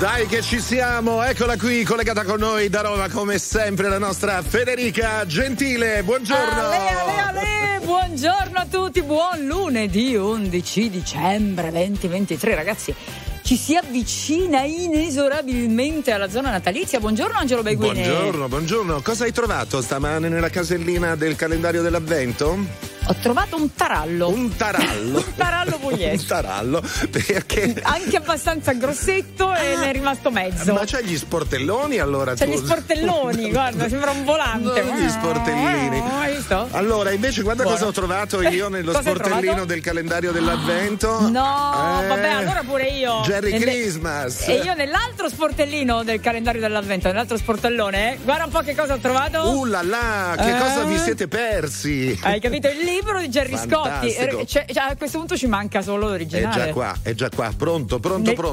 Dai che ci siamo, eccola qui collegata con noi da Roma come sempre la nostra Federica Gentile, buongiorno. Ale, buongiorno a tutti, buon lunedì 11 dicembre 2023 ragazzi. Ci si avvicina inesorabilmente alla zona natalizia. Buongiorno Angelo Baiguini. Buongiorno. Cosa hai trovato stamane nella casellina del calendario dell'avvento? Ho trovato un tarallo. Un tarallo pugliese. Un tarallo perché anche abbastanza grossetto e ne è rimasto mezzo. Ma c'è gli sportelloni allora? C'è tu... gli sportelloni, guarda, sembra un volante. Gli sportellini. Hai visto? Allora invece guarda buono. Cosa ho trovato io nello sportellino del calendario dell'avvento. No, vabbè, allora pure io. Gerry Christmas. E io nell'altro sportellino del calendario dell'avvento, nell'altro sportellone, guarda un po' che cosa ho trovato. Là, che cosa vi siete persi? Hai capito? Il libro di Gerry Scotti, a questo punto ci manca solo l'originale. È già qua, pronto.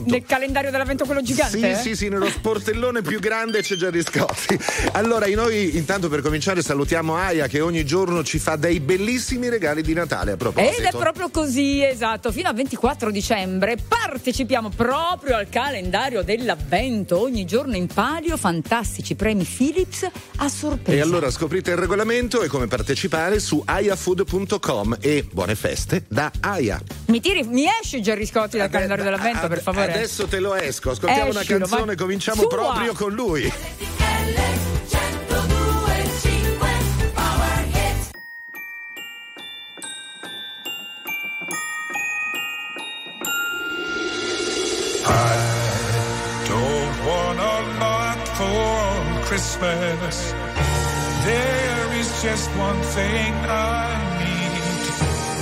Nel calendario dell'avvento quello gigante? Sì, nello sportellone più grande c'è Gerry Scotti. Allora, noi intanto per cominciare salutiamo Aia che ogni giorno ci fa dei bellissimi regali di Natale a proposito. Ed è proprio così, esatto, fino al 24 dicembre partecipiamo proprio al calendario dell'avvento, ogni giorno in palio fantastici premi Philips a sorpresa. E allora scoprite il regolamento e come partecipare su aiafood.com e buone feste da Aia. Mi esci Gerry Scotti dal calendario dell'avvento per favore. Adesso te lo esco, ascoltiamo una canzone, cominciamo sua. Proprio con lui. I don't want a lot for Christmas. There is just one thing I need.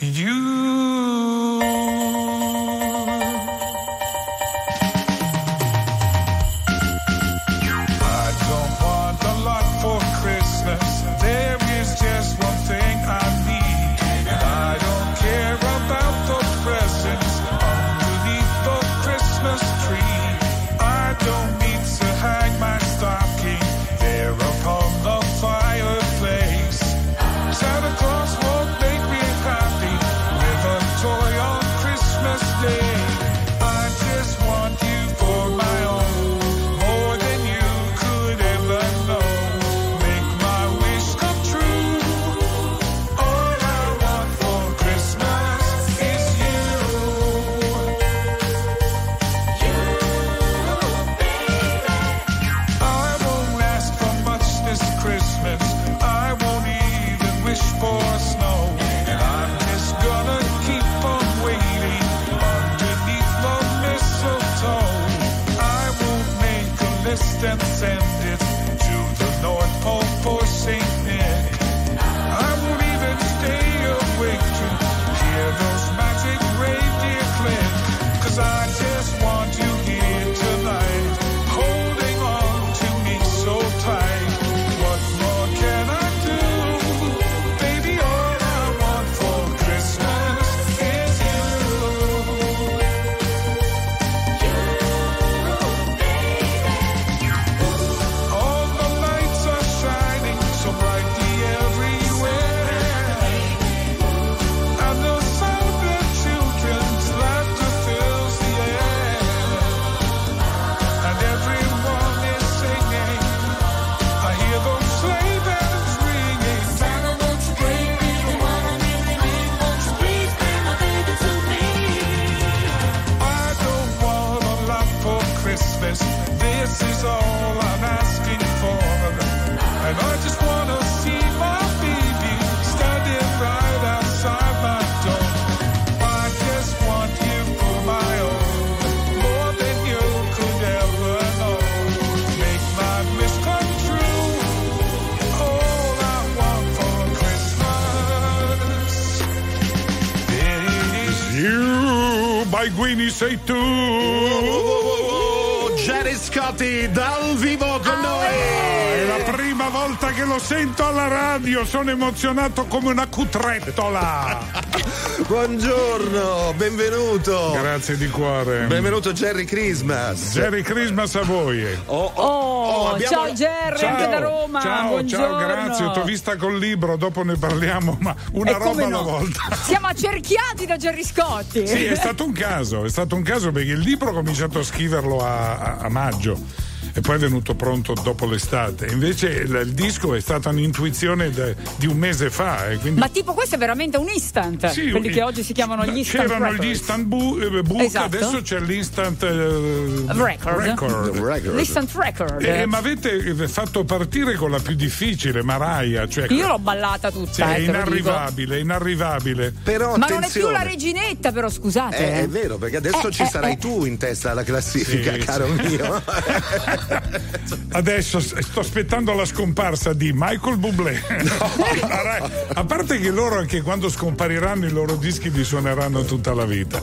you. I don't want a lot for Christmas. There is just one thing I need. I don't care about the presents underneath the Christmas tree. I don't need to hang my stocking there upon the fireplace. Santa Claus won't make me happy with a toy on Christmas Day. I just want you for my own, more than you could ever know. Make my wish come true. All I want for Christmas is you. You, baby. I won't ask for much this Christmas. I won't even wish for snow. I'm just gonna keep on waiting underneath the mistletoe. I won't make a list and send it to the North Pole for St. Nick. I won't even stay awake to hear those magic reindeer click. 'Cause I just want you here tonight, holding on to me so tight. What more can I do? Baby, all I want for Christmas is you. You, baby. All the lights are shining so brightly everywhere. And the sound of children's laughter fills the air. And everyone is singing. I hear those sleigh bells ringing. Santa, won't you bring me the one I really need? Won't you please bring my baby to me? I don't want a lot for Christmas. This is all I'm asking for. And I just want to see my baby standing right outside my door. I just want you for my own, more than you could ever know. Make my wish come true. All I want for Christmas is you. Baiguini sei tu. Gerry Scotti dal vivo con noi. È la prima volta che lo sento alla radio, sono emozionato come una cutrettola. Buongiorno, benvenuto. Grazie di cuore. Benvenuto Gerry Christmas. Gerry Christmas a voi. Ciao Gerry, anche da Roma. Ciao, buongiorno. Ciao, grazie. T'ho vista col libro, dopo ne parliamo, ma una roba alla volta. Siamo accerchiati da Gerry Scotti. Sì, è stato un caso perché il libro ho cominciato a scriverlo a maggio. E poi è venuto pronto dopo l'estate. Invece il disco è stata un'intuizione di un mese fa. Quindi... Ma tipo questo è veramente un instant. Sì, quelli che oggi si chiamano gli instant. C'erano gli instant book, esatto. Adesso c'è l'instant record. L'instant record. Ma avete fatto partire con la più difficile, Mariah. Cioè, io l'ho ballata tutta. Sì, è inarrivabile. Però, ma non è più la reginetta, però scusate. È vero, perché adesso ci sarai tu in testa alla classifica, sì, caro mio. Adesso sto aspettando la scomparsa di Michael Bublé. No. A parte che loro anche quando scompariranno i loro dischi li suoneranno tutta la vita,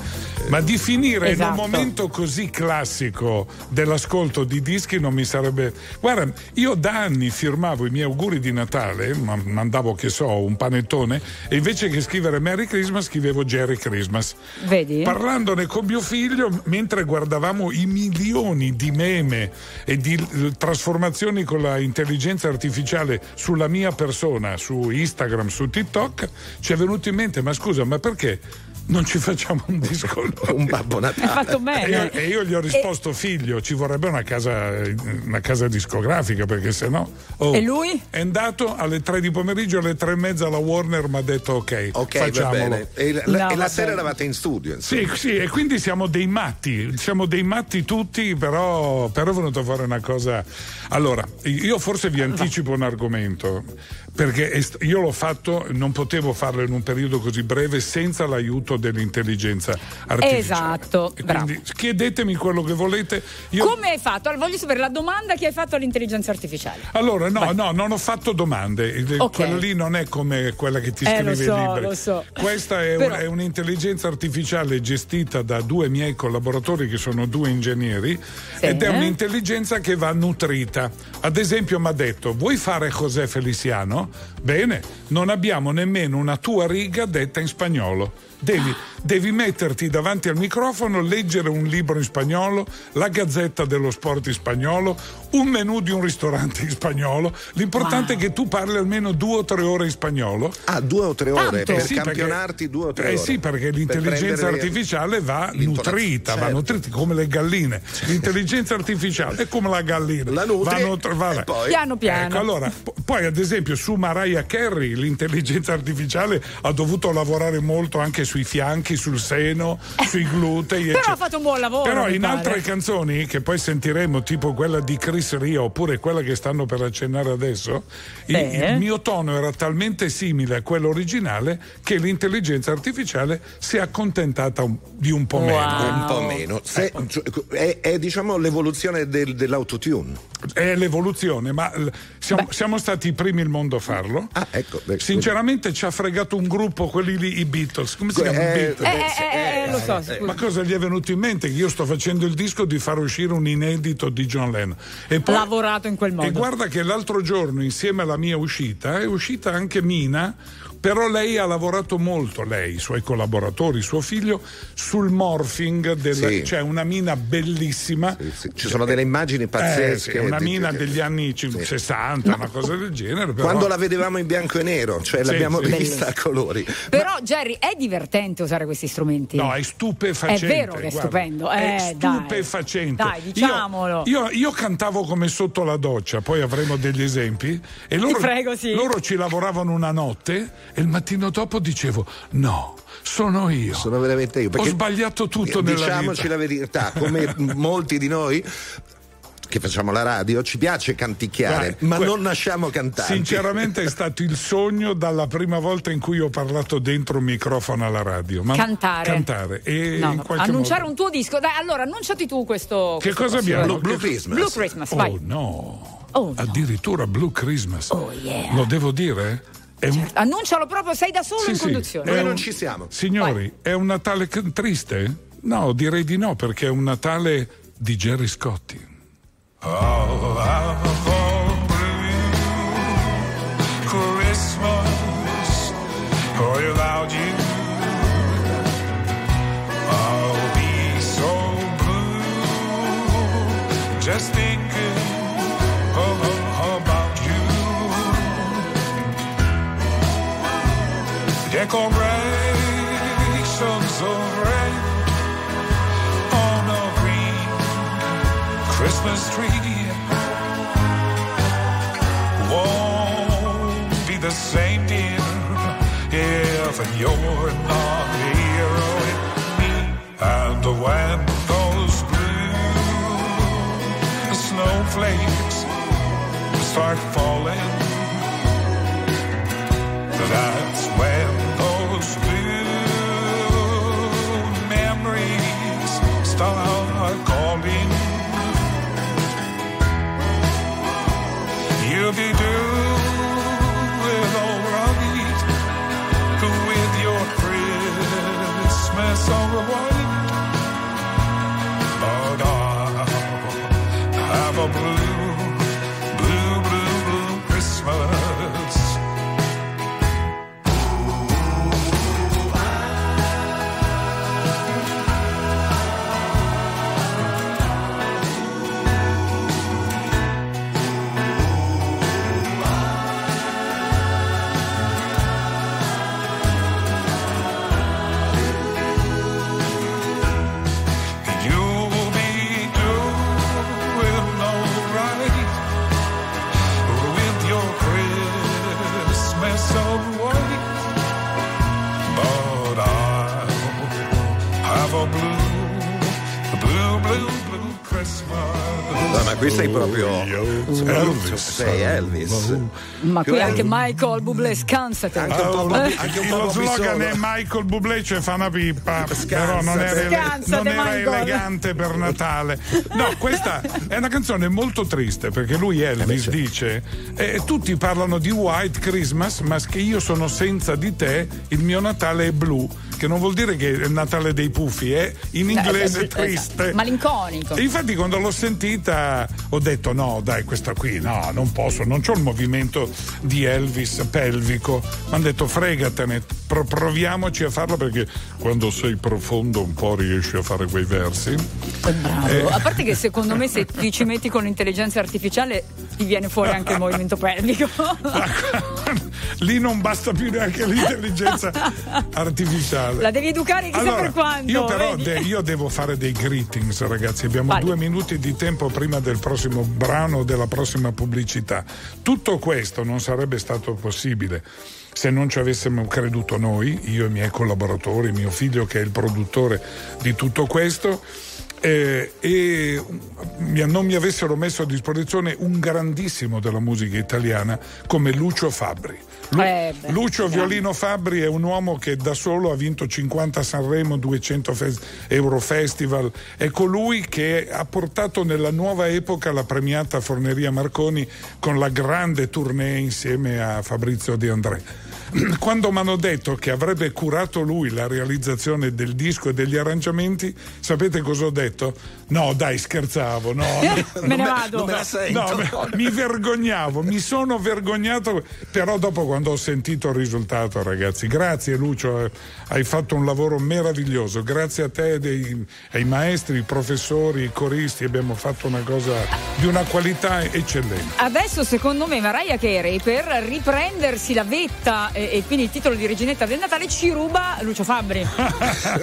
ma di finire in un momento così classico dell'ascolto di dischi non mi sarebbe. Guarda, io da anni firmavo i miei auguri di Natale, mandavo un panettone, e invece che scrivere Merry Christmas scrivevo Gerry Christmas. Vedi? Parlandone con mio figlio mentre guardavamo i milioni di meme e di trasformazioni con la intelligenza artificiale sulla mia persona, su Instagram, su TikTok, ci è venuto in mente, ma scusa, ma perché non ci facciamo un disco noi? Un Babbo Natale. È fatto bene. E io gli ho risposto, figlio, ci vorrebbe una casa discografica, perché sennò. E lui? È andato alle 3 di pomeriggio, alle 3:30 alla Warner, mi ha detto ok, facciamolo. Va bene. E la sera eravate in studio, insomma. Sì, e quindi siamo dei matti tutti, però è venuto a fare una cosa. Allora, io forse vi anticipo un argomento, perché io l'ho fatto, non potevo farlo in un periodo così breve senza l'aiuto dell'intelligenza artificiale. Esatto, bravo. Quindi chiedetemi quello che volete. Io... Come hai fatto? Voglio sapere la domanda che hai fatto all'intelligenza artificiale. Allora, no, non ho fatto domande. Okay. Quella lì non è come quella che ti scrive i libri. Lo so. Questa è, però... è un'intelligenza artificiale gestita da 2 miei collaboratori che sono 2 ingegneri, sì, ed è un'intelligenza che va nutrita. Ad esempio mi ha detto, vuoi fare José Feliciano? Bene, non abbiamo nemmeno una tua riga detta in spagnolo. Devi metterti davanti al microfono, leggere un libro in spagnolo, la gazzetta dello sport in spagnolo, un menù di un ristorante in spagnolo. L'importante è che tu parli almeno 2 o 3 ore in spagnolo. 2 o 3 ore? Tanto. Per campionarti 2 o 3 ore? Eh sì, perché l'intelligenza artificiale va nutrita, certo. Va nutrita come le galline. L'intelligenza artificiale è come la gallina. La nutri, va. Poi... piano piano. Ecco, allora, poi ad esempio su Mariah Carey l'intelligenza artificiale ha dovuto lavorare molto anche sui fianchi, sul seno, sui glutei. Però ha fatto un buon lavoro. Però in altre canzoni che poi sentiremo, tipo quella di Chris Rea oppure quella che stanno per accennare adesso, il mio tono era talmente simile a quello originale che l'intelligenza artificiale si è accontentata di un po' meno. Un po' meno. È diciamo l'evoluzione dell'autotune. È l'evoluzione, ma siamo stati i primi al mondo a farlo. Sinceramente ci ha fregato un gruppo, quelli lì, i Beatles. Come si chiama? Beatles. Lo so. Ma cosa gli è venuto in mente? Che io sto facendo il disco di far uscire un inedito di John Lennon. E poi, lavorato in quel modo. E guarda che l'altro giorno, insieme alla mia uscita, è uscita anche Mina. Però lei ha lavorato molto, lei, i suoi collaboratori, suo figlio, sul morphing, cioè una Mina bellissima. Sì. Ci sono delle immagini pazzesche. Sì, una Mina degli anni 60, una cosa del genere. Però... Quando la vedevamo in bianco e nero, cioè l'abbiamo rivista a colori. Però Gerry, è divertente usare questi strumenti? No, è stupefacente. È vero che è stupendo. È stupefacente. Dai, diciamolo. Io cantavo come sotto la doccia, poi avremo degli esempi. E loro, ti prego, sì. Loro ci lavoravano una notte. E il mattino dopo dicevo, no, sono io. Sono veramente io. Ho sbagliato tutto nella vita. Diciamoci la verità, come molti di noi che facciamo la radio, ci piace canticchiare, ma non nasciamo cantanti. Sinceramente è stato il sogno dalla prima volta in cui ho parlato dentro un microfono alla radio. Ma cantare. E no, in qualche annunciare modo... un tuo disco. Dai, allora, annunciati tu questo. Che cosa abbiamo? Blue Christmas. Blue Christmas, vai. Oh no. Addirittura Blue Christmas. Oh yeah. Lo devo dire? Certo. Annuncialo proprio, sei da solo in conduzione. Noi non ci siamo. Signori, è un Natale triste? No, direi di no, perché è un Natale di Gerry Scotti. I'll have a whole Christmas without you. I'll be so blue just thinking about you. Decorations of red Christmas tree won't be the same, dear, if you're not here with me. And when those blue snowflakes start falling, that's when those blue memories start calling. You'll be doing all right with your Christmas all right, but I'll have a blue, blue, blue, blue Christmas. Ma qui sei proprio sei Elvis. Ma qui anche Michael Bublé, scansate anche un po'. Lo slogan è Michael Bublé, cioè fa una pippa, però non era elegante per Natale. No, questa è una canzone molto triste perché lui Elvis dice tutti parlano di White Christmas, ma che io sono senza di te, il mio Natale è blu. Che non vuol dire che è il Natale dei puffi, è in inglese triste, malinconico. E infatti quando l'ho sentita ho detto no dai, questa qui no, non posso, non c'ho il movimento di Elvis pelvico. Mi hanno detto fregatene, proviamoci a farlo perché quando sei profondo un po' riesci a fare quei versi. Bravo. A parte che secondo me se ti ci metti con l'intelligenza artificiale ti viene fuori anche il movimento pelvico. Lì non basta più neanche l'intelligenza artificiale. La devi educare chissà allora, per quanto. Io però io devo fare dei greetings, ragazzi. Abbiamo 2 minuti di tempo prima del prossimo brano, della prossima pubblicità. Tutto questo non sarebbe stato possibile se non ci avessimo creduto noi, io e i miei collaboratori, mio figlio che è il produttore di tutto questo, e non mi avessero messo a disposizione un grandissimo della musica italiana come Lucio Fabbri. Lucio Violino Fabbri è un uomo che da solo ha vinto 50 Sanremo, 200 Euro Festival, è colui che ha portato nella nuova epoca la Premiata Forneria Marconi con la grande tournée insieme a Fabrizio De André. Quando mi hanno detto che avrebbe curato lui la realizzazione del disco e degli arrangiamenti, sapete cosa ho detto? No dai, scherzavo, me ne vado, non me la sento. No, mi vergognavo, mi sono vergognato, però dopo quando ho sentito il risultato, ragazzi, grazie Lucio, hai fatto un lavoro meraviglioso, grazie a te, ai maestri, ai professori, ai coristi, abbiamo fatto una cosa di una qualità eccellente. Adesso secondo me Mariah Carey, per riprendersi la vetta e quindi il titolo di Reginetta del Natale, ci ruba Lucio Fabbri.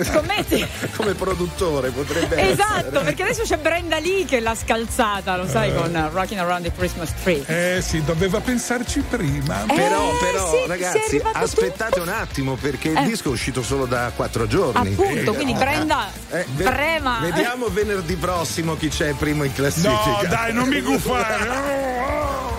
Scommetti? Come produttore potrebbe esatto, perché adesso c'è Brenda Lee che l'ha scalzata, lo sai, con Rocking Around the Christmas Tree. Sì, doveva pensarci prima. Però sì, ragazzi, aspettate un attimo perché il disco è uscito solo da 4 giorni. Appunto, quindi Brenda prema. Vediamo venerdì prossimo chi c'è primo in classifica. No, dai, non mi gufare. Oh.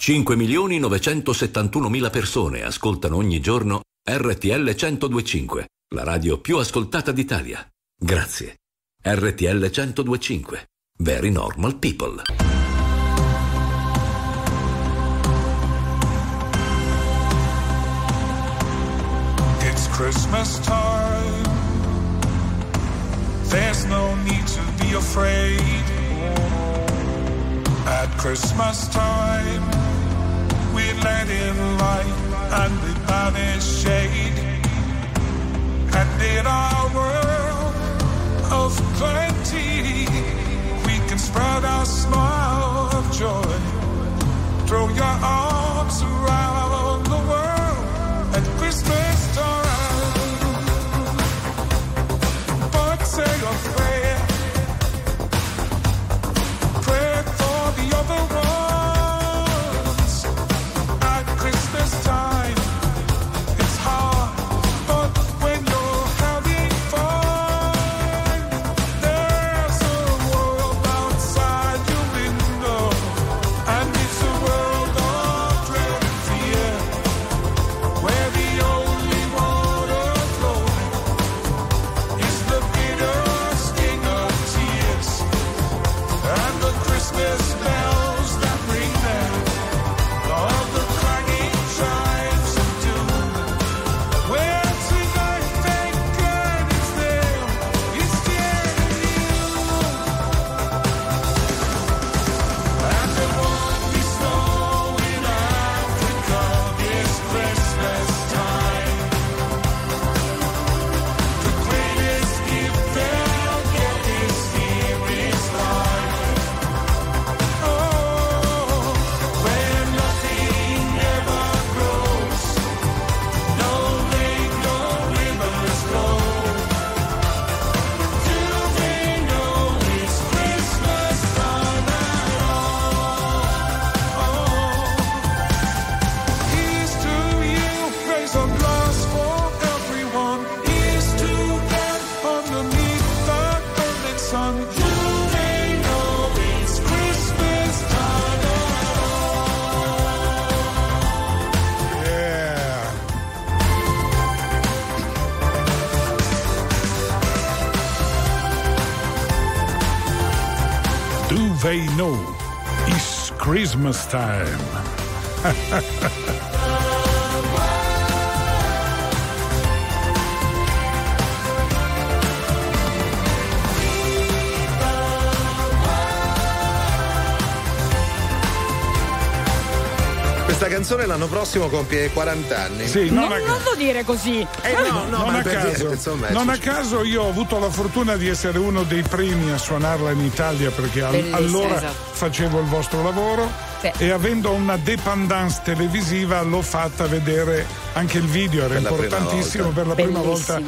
5.971.000 persone ascoltano ogni giorno RTL 102.5, la radio più ascoltata d'Italia. Grazie. RTL 102.5. Very normal people. It's Christmas time. There's no need to be afraid. At Christmas time, we let in light and we banish shade. And in our world of plenty, we can spread our smile of joy. Throw your arms around the world at Christmas time. But say a prayer. Pray for the other ones at Christmas time. They know it's Christmas time. Questa canzone l'anno prossimo compie 40 anni. Sì, non lo dire così. Non a caso io ho avuto la fortuna di essere uno dei primi a suonarla in Italia, perché allora facevo il vostro lavoro, sì. E avendo una dépendance televisiva l'ho fatta vedere anche il video, era importantissimo per la prima volta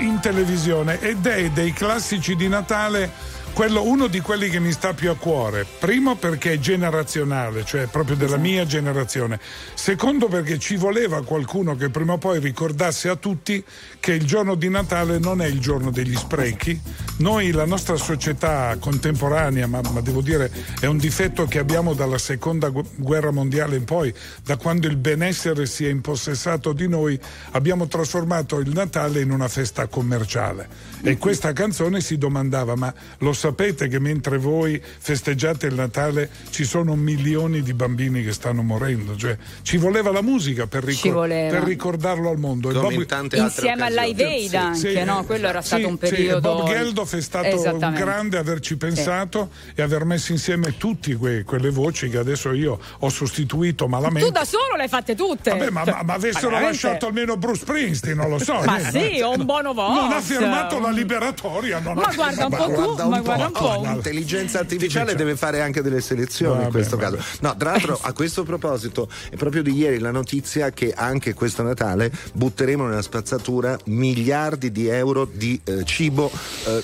in televisione, ed è dei classici di Natale. Uno di quelli che mi sta più a cuore, primo perché è generazionale, cioè proprio della mia generazione, secondo perché ci voleva qualcuno che prima o poi ricordasse a tutti che il giorno di Natale non è il giorno degli sprechi. Noi, la nostra società contemporanea, ma devo dire è un difetto che abbiamo dalla seconda guerra mondiale in poi, da quando il benessere si è impossessato di noi, abbiamo trasformato il Natale in una festa commerciale. E questa canzone si domandava: ma lo sapete che mentre voi festeggiate il Natale ci sono milioni di bambini che stanno morendo? Cioè, ci voleva la musica per ricordarlo al mondo. Come in tante altre occasioni. Insieme all'Aiveida anche, no? Quello era stato un periodo. Bob Geldof è stato un grande averci pensato e aver messo insieme tutte quelle voci che adesso io ho sostituito malamente. Tu da solo le hai fatte tutte. Vabbè, ma avessero lasciato almeno Bruce Springsteen, non lo so. Ma sì, o un Bono Vox. Non ha firmato la liberatoria. L'intelligenza artificiale deve fare anche delle selezioni in questo caso. No, tra l'altro a questo proposito è proprio di ieri la notizia che anche questo Natale butteremo nella spazzatura miliardi di euro di cibo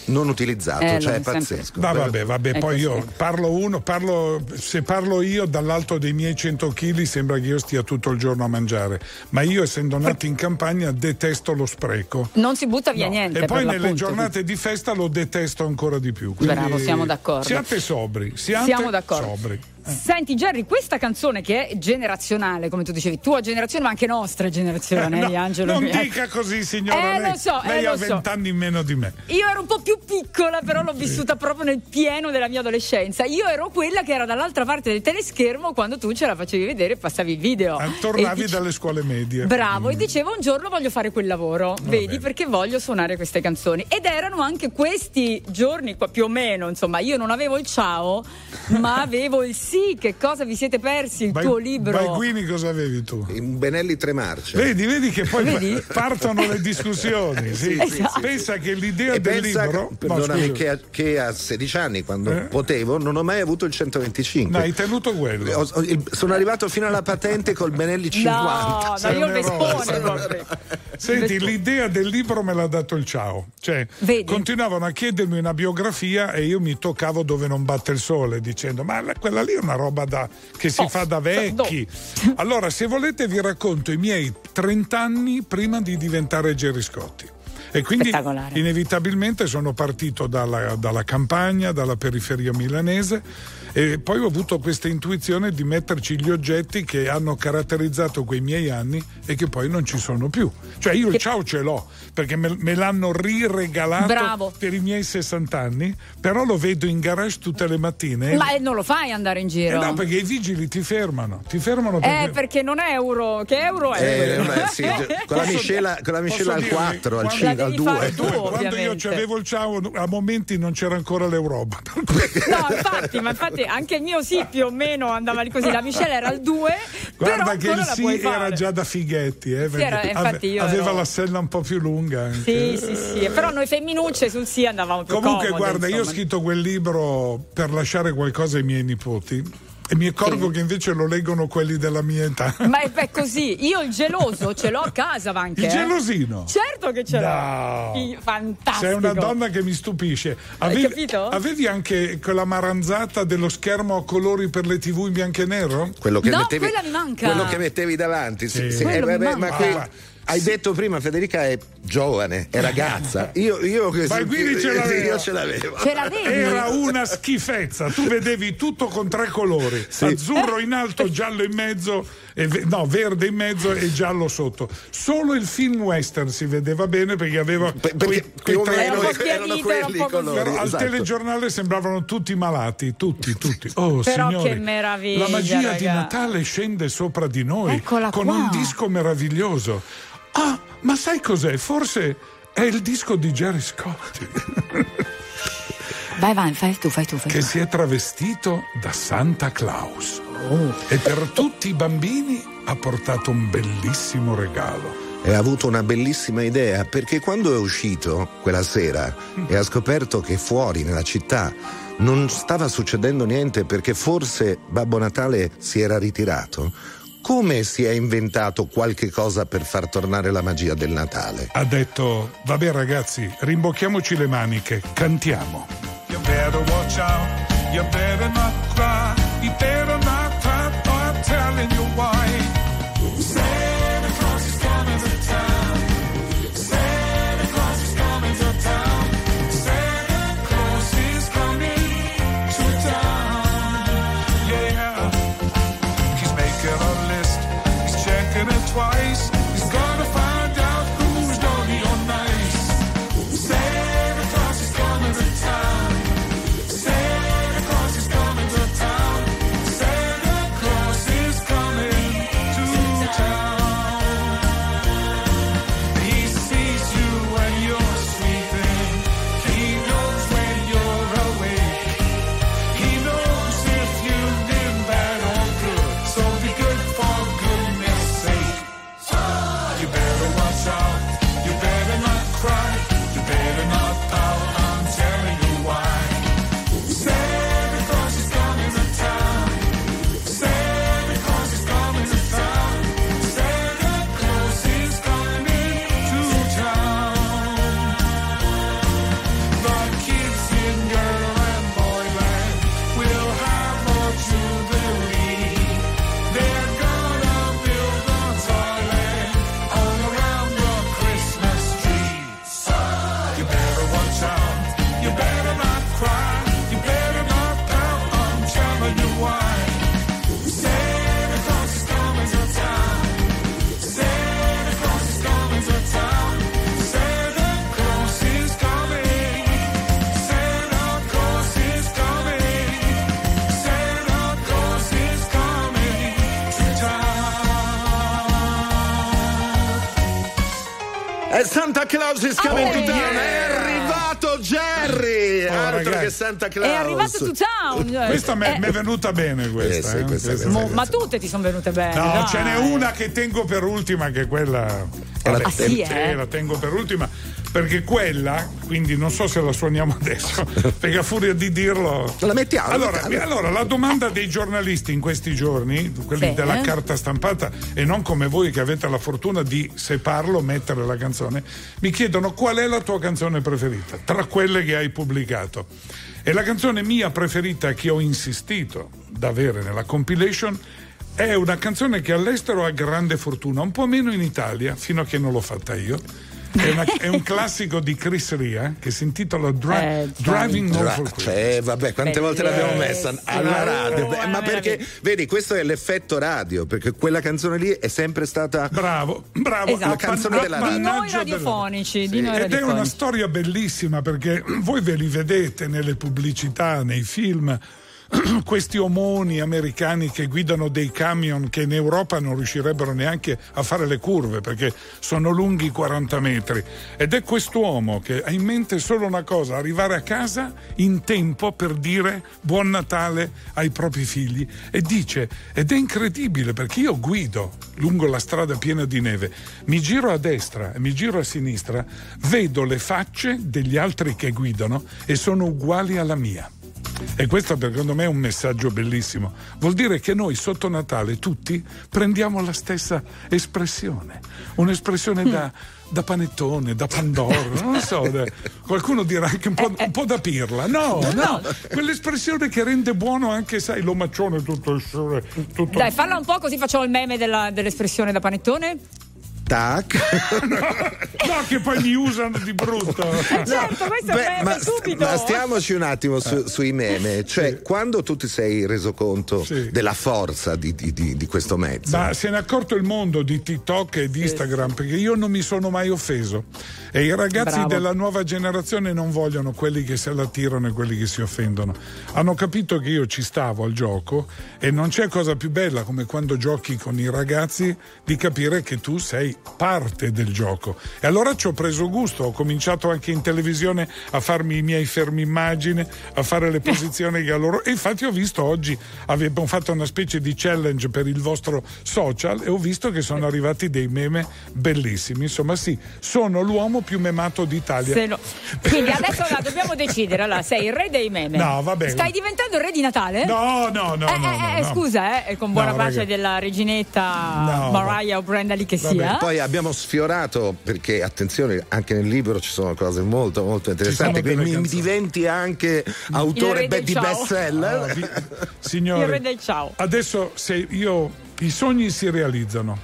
non utilizzato, cioè è pazzesco. Vabbè, poi io se parlo io dall'alto dei miei 100 kg sembra che io stia tutto il giorno a mangiare, ma io essendo nato in campagna detesto lo spreco. Non si butta via niente. E poi nelle giornate di festa lo detesto ancora di più. Quindi, bravo, siamo d'accordo. Siate sobri. Senti Gerry, questa canzone che è generazionale, come tu dicevi, tua generazione ma anche nostra generazione, no, di Angelo. Non dica così signora, lei, lo so, lei ha 20 anni in meno di me. Io ero un po' più piccola, però l'ho vissuta proprio nel pieno della mia adolescenza. Io ero quella che era dall'altra parte del teleschermo quando tu ce la facevi vedere e passavi il video. Tornavi dalle scuole medie. Bravo, e dicevo un giorno voglio fare quel lavoro, vedi, perché voglio suonare queste canzoni. Ed erano anche questi giorni qua più o meno, insomma, io non avevo il Ciao, ma avevo il Sì, che cosa vi siete persi, il tuo libro. Baiguini cosa avevi tu? In Benelli 3 marce. Vedi che poi partono le discussioni. Sì. Pensa che l'idea e del libro che a 16 anni quando potevo non ho mai avuto il 125. No, hai tenuto quello. Sono arrivato fino alla patente col Benelli 50. No, ma io mi espone. Senti, l'idea del libro me l'ha dato il Ciao. Cioè, continuavano a chiedermi una biografia e io mi toccavo dove non batte il sole dicendo ma quella lì è una roba che si fa da vecchi. Allora, se volete vi racconto i miei 30 anni prima di diventare Gerry Scotti. E quindi inevitabilmente sono partito dalla campagna, dalla periferia milanese, e poi ho avuto questa intuizione di metterci gli oggetti che hanno caratterizzato quei miei anni e che poi non ci sono più. Cioè io il Ciao ce l'ho perché me l'hanno riregalato per i miei 60 anni, però lo vedo in garage tutte le mattine. Ma non lo fai andare in giro? No, perché i vigili ti fermano perché non è euro, che euro è? Sì, con la miscela al 4, al 5. Al 2. Quando io c'avevo il Ciao a momenti non c'era ancora l'Europa. No, infatti anche il mio sì più o meno andava lì così, la miscela era al 2. Guarda che il sì era già da fighetti, aveva la sella un po' più lunga anche. Sì, però noi femminucce sul sì andavamo più comunque comode, guarda, insomma. Io ho scritto quel libro per lasciare qualcosa ai miei nipoti e mi accorgo che invece lo leggono quelli della mia età. Ma è così, io il geloso ce l'ho a casa anche. Il gelosino? Certo che ce l'ho. Fantastico. Sei una donna che mi stupisce. Avevi anche quella maranzata dello schermo a colori per le TV in bianco e nero? Quella mi manca. Quello che mettevi davanti. Sì. Hai detto prima, Federica è giovane, è ragazza. Io ce l'avevo. Era una schifezza. Tu vedevi tutto con 3 colori: azzurro in alto, giallo in mezzo, verde in mezzo e giallo sotto. Solo il film western si vedeva bene perché aveva quei 3 colori. Erano quelli i colori. Però al telegiornale sembravano tutti malati, tutti. Oh, però signori, che meraviglia! La magia di Natale scende sopra di noi. Eccola con qua. Un disco meraviglioso. Ah, ma sai cos'è? Forse è il disco di Gerry Scotti. Vai, fai tu. Che si è travestito da Santa Claus. E per tutti i bambini ha portato un bellissimo regalo. E ha avuto una bellissima idea, perché quando è uscito quella sera e ha scoperto che fuori nella città non stava succedendo niente perché forse Babbo Natale si era ritirato, come si è inventato qualche cosa per far tornare la magia del Natale? Ha detto, vabbè ragazzi, rimbocchiamoci le maniche, cantiamo. You better watch out, you better not cry, you better not cry, I'm telling you why. Santa Claus is coming to town, Santa Claus is coming to town, Santa Claus is coming to town, yeah. He's making a list, he's checking it twice, he's gonna find out who's naughty or nice. Santa Claus is coming to town, Santa Claus is coming to town, Santa Claus is coming. E Santa Claus is coming to town. È arrivato Gerry, altro che Santa Claus. È arrivato to town. Questa mi è venuta bene questa. Sì, questa ma tutte ti sono venute bene. No, dai. Ce n'è una che tengo per ultima, che è quella. La tengo per ultima. Perché quella, quindi non so se la suoniamo adesso, perché a furia di dirlo. La mettiamo. Allora, la domanda dei giornalisti in questi giorni, quelli della carta stampata, e non come voi che avete la fortuna di, se parlo, mettere la canzone, mi chiedono qual è la tua canzone preferita tra quelle che hai pubblicato. E la canzone mia preferita, che ho insistito ad avere nella compilation, è una canzone che all'estero ha grande fortuna, un po' meno in Italia, fino a che non l'ho fatta io. È un classico di Chris Rea che si intitola Driving Over Queens. Vabbè, quante volte l'abbiamo messa alla radio? Ma perché, vedi, questo è l'effetto radio, perché quella canzione lì è sempre stata bravo, esatto. La canzone della radio. Di noi radiofonici, sì. Ed è una storia bellissima, perché voi ve li vedete nelle pubblicità, nei film, questi omoni americani che guidano dei camion che in Europa non riuscirebbero neanche a fare le curve, perché sono lunghi 40 metri, ed è quest'uomo che ha in mente solo una cosa: arrivare a casa in tempo per dire buon Natale ai propri figli. E dice, ed è incredibile, perché io guido lungo la strada piena di neve, mi giro a destra e mi giro a sinistra, vedo le facce degli altri che guidano e sono uguali alla mia. E questo, secondo me, è un messaggio bellissimo. Vuol dire che noi sotto Natale tutti prendiamo la stessa espressione, un'espressione da panettone, da pandoro, non lo so, qualcuno dirà anche un po' da pirla. No, quell'espressione che rende buono anche, sai, l'omaccione tutto. Dai, falla un po', così facciamo il meme dell'espressione da panettone. Tac. No, che poi mi usano di brutto. Certo, questo è subito. Ma stiamoci un attimo sui meme. Cioè, quando tu ti sei reso conto della forza di questo mezzo? Ma se ne è accorto il mondo di TikTok e di Instagram, perché io non mi sono mai offeso. E i ragazzi della nuova generazione non vogliono quelli che se la tirano e quelli che si offendono. Hanno capito che io ci stavo al gioco, e non c'è cosa più bella, come quando giochi con i ragazzi, di capire che tu sei parte del gioco. E allora ci ho preso gusto, ho cominciato anche in televisione a farmi i miei fermi immagine, a fare le posizioni che a loro. E infatti ho visto oggi, abbiamo fatto una specie di challenge per il vostro social, e ho visto che sono arrivati dei meme bellissimi. Insomma, sì, sono l'uomo più memato d'Italia. Quindi adesso dobbiamo decidere. Allora, sei il re dei meme. No, va bene. Stai diventando il re di Natale? No. Scusa, con buona pace della reginetta Mariah o Brenda Lee che sia. Poi abbiamo sfiorato, perché attenzione, anche nel libro ci sono cose molto molto interessanti, quindi diventi anche autore di best seller. Signori, il re del ciao. Adesso, se i sogni si realizzano,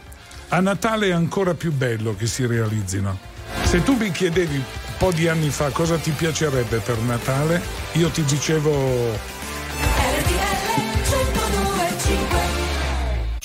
a Natale è ancora più bello che si realizzino. Se tu mi chiedevi un po' di anni fa cosa ti piacerebbe per Natale, io ti dicevo RTL 102.5.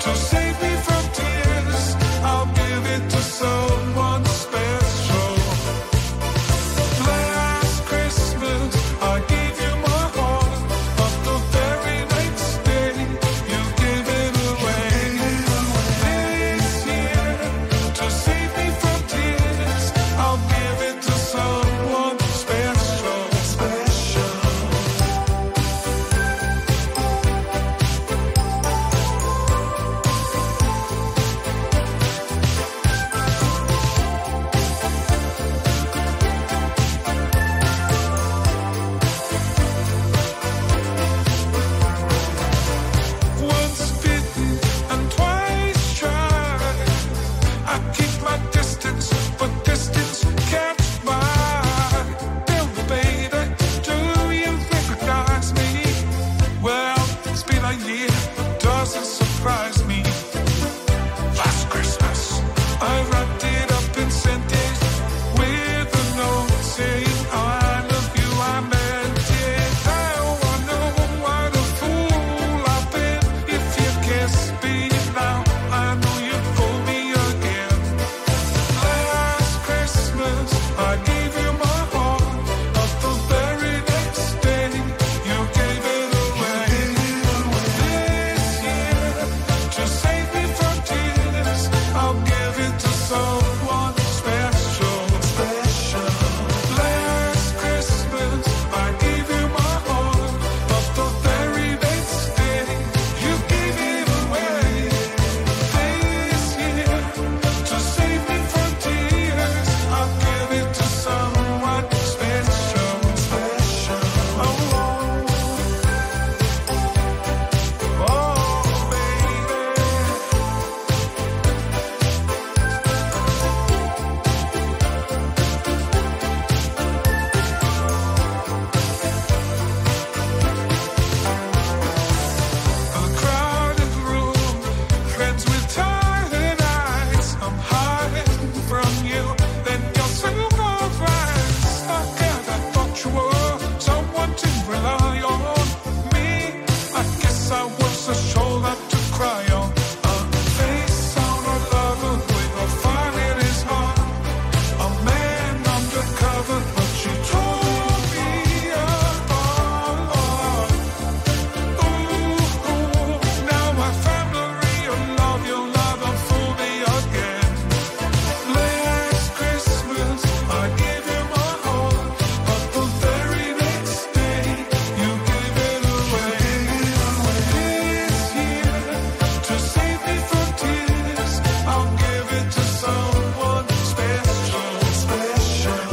To save me from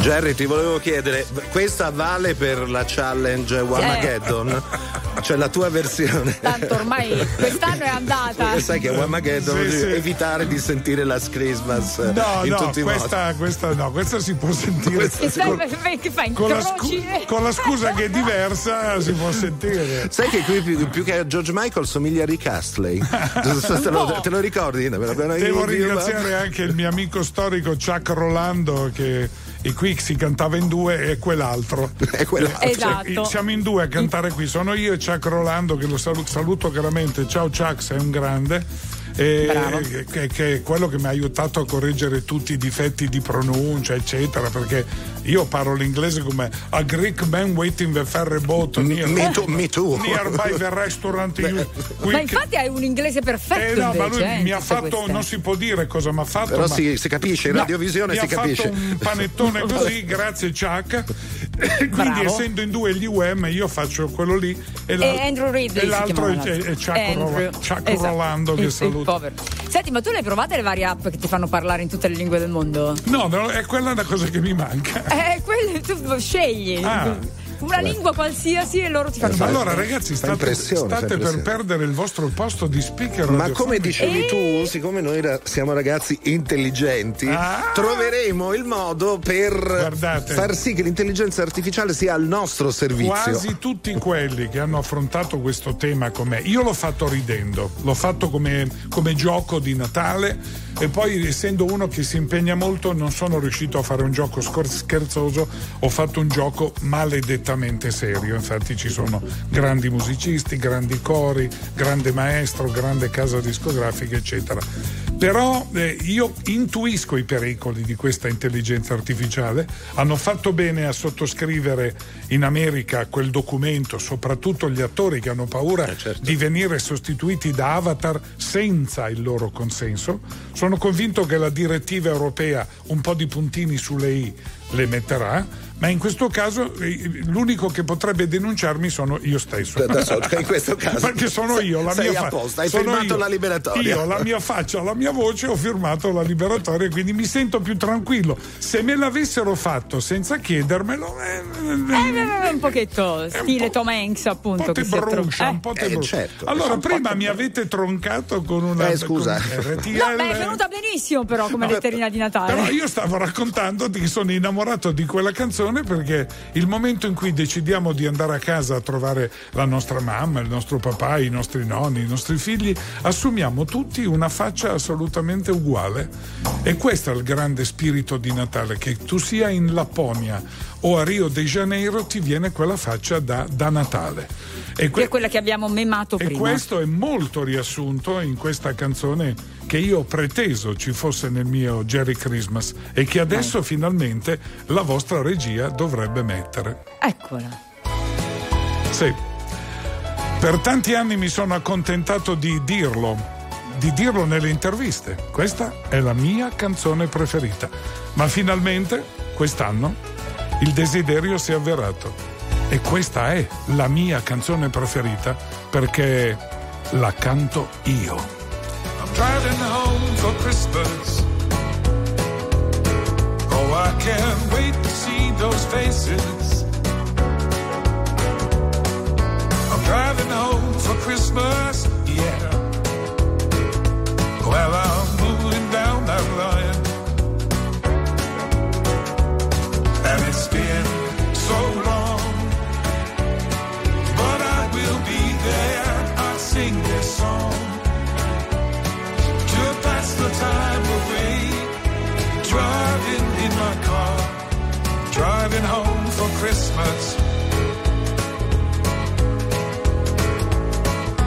Gerry, ti volevo chiedere, questa vale per la challenge Whamageddon? Cioè la tua versione? Tanto ormai quest'anno è andata. Sai che Whamageddon sì, evitare di sentire la Christmas questa si può sentire. Con la scusa che è diversa si può sentire. Sai che qui più che a George Michael somiglia a Rick Astley. te lo ricordi? Devo ringraziare anche il mio amico storico Chuck Rolando, che e qui si cantava in due e quell'altro. Esatto. Cioè, siamo in due a cantare qui, sono io e Chuck Rolando, che lo saluto chiaramente. Ciao Chuck, sei un grande. Che è quello che mi ha aiutato a correggere tutti i difetti di pronuncia eccetera, perché io parlo l'inglese come a Greek man waiting the ferry boat me too nearby the restaurant ma infatti hai un inglese perfetto ma lui mi ha fatto questa. Non si può dire cosa mi ha fatto, però si capisce in radiovisione, si capisce. Mi ha fatto un panettone così grazie Chuck. Quindi bravo. Essendo in due gli UM io faccio quello lì e l'altro è Chuck Rolando, che saluto. Povero. Senti, ma tu le hai provate le varie app che ti fanno parlare in tutte le lingue del mondo? No, è quella la cosa che mi manca. Tu scegli. Una lingua qualsiasi e loro ti fanno parlare. Allora ragazzi, state per perdere il vostro posto di speaker. Ma come dicevi tu, siccome noi siamo ragazzi intelligenti, troveremo il modo per far sì che l'intelligenza artificiale sia al nostro servizio. Quasi tutti quelli che hanno affrontato questo tema come io l'ho fatto ridendo, l'ho fatto come gioco di Natale, e poi essendo uno che si impegna molto non sono riuscito a fare un gioco scherzoso, ho fatto un gioco maledettato serio. Infatti ci sono grandi musicisti, grandi cori, grande maestro, grande casa discografica eccetera, però io intuisco i pericoli di questa intelligenza artificiale. Hanno fatto bene a sottoscrivere in America quel documento, soprattutto gli attori che hanno paura di venire sostituiti da avatar senza il loro consenso. Sono convinto che la direttiva europea un po' di puntini sulle I le metterà, ma in questo caso l'unico che potrebbe denunciarmi sono io stesso. In questo caso perché sono io, la mia apposta, hai firmato la liberatoria. Io, la mia faccia, la mia voce, ho firmato la liberatoria, quindi mi sento più tranquillo. Se me l'avessero fatto senza chiedermelo un pochetto stile Tom Hanks, appunto, un po' brucia. Allora prima mi avete troncato con una scusa. È venuta benissimo però come letterina di Natale. Però io stavo raccontando che sono innamorato di quella canzone, perché il momento in cui decidiamo di andare a casa a trovare la nostra mamma, il nostro papà, i nostri nonni, i nostri figli, assumiamo tutti una faccia assolutamente uguale, e questo è il grande spirito di Natale, che tu sia in Lapponia o a Rio de Janeiro ti viene quella faccia da Natale, e che è quella che abbiamo memato prima. E questo è molto riassunto in questa canzone che io ho preteso ci fosse nel mio Gerry Christmas, e che adesso finalmente la vostra regia dovrebbe mettere. Eccola. Sì. Per tanti anni mi sono accontentato di dirlo nelle interviste. Questa è la mia canzone preferita. Ma finalmente, quest'anno, il desiderio si è avverato. E questa è la mia canzone preferita perché la canto io. I'm driving home for Christmas. Oh, I can't wait to see those faces. I'm driving home for Christmas, yeah. Well, I'm moving down that line, and it's been so long, but I will be there. I'll sing this song to pass the time away, driving in my car, driving home for Christmas.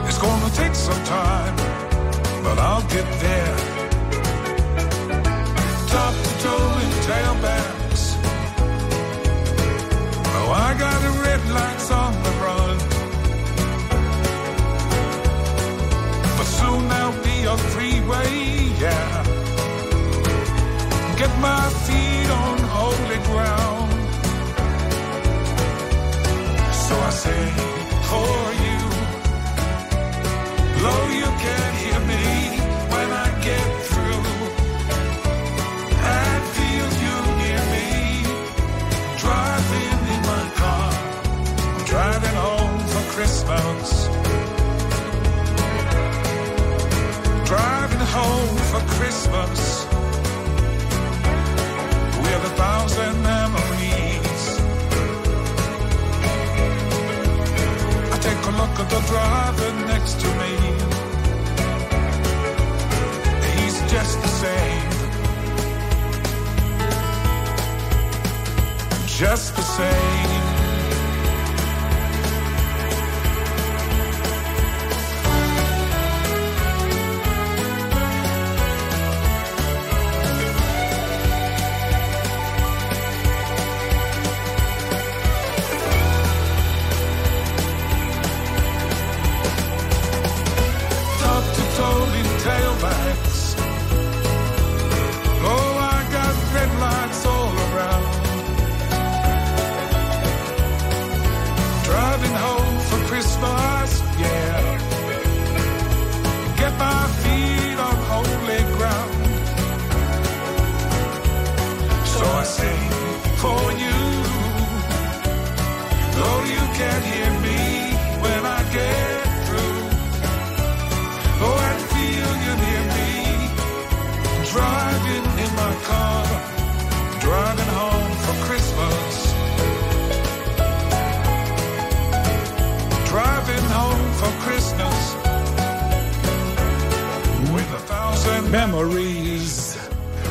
It's gonna take some time, but I'll get there. Top to toe in tailbacks. Oh, I got the red lights on the run, but soon they'll be a freeway, yeah. Get my feet on holy ground. So I say for you, though you can't hear me when I get through. I feel you near me. just the same.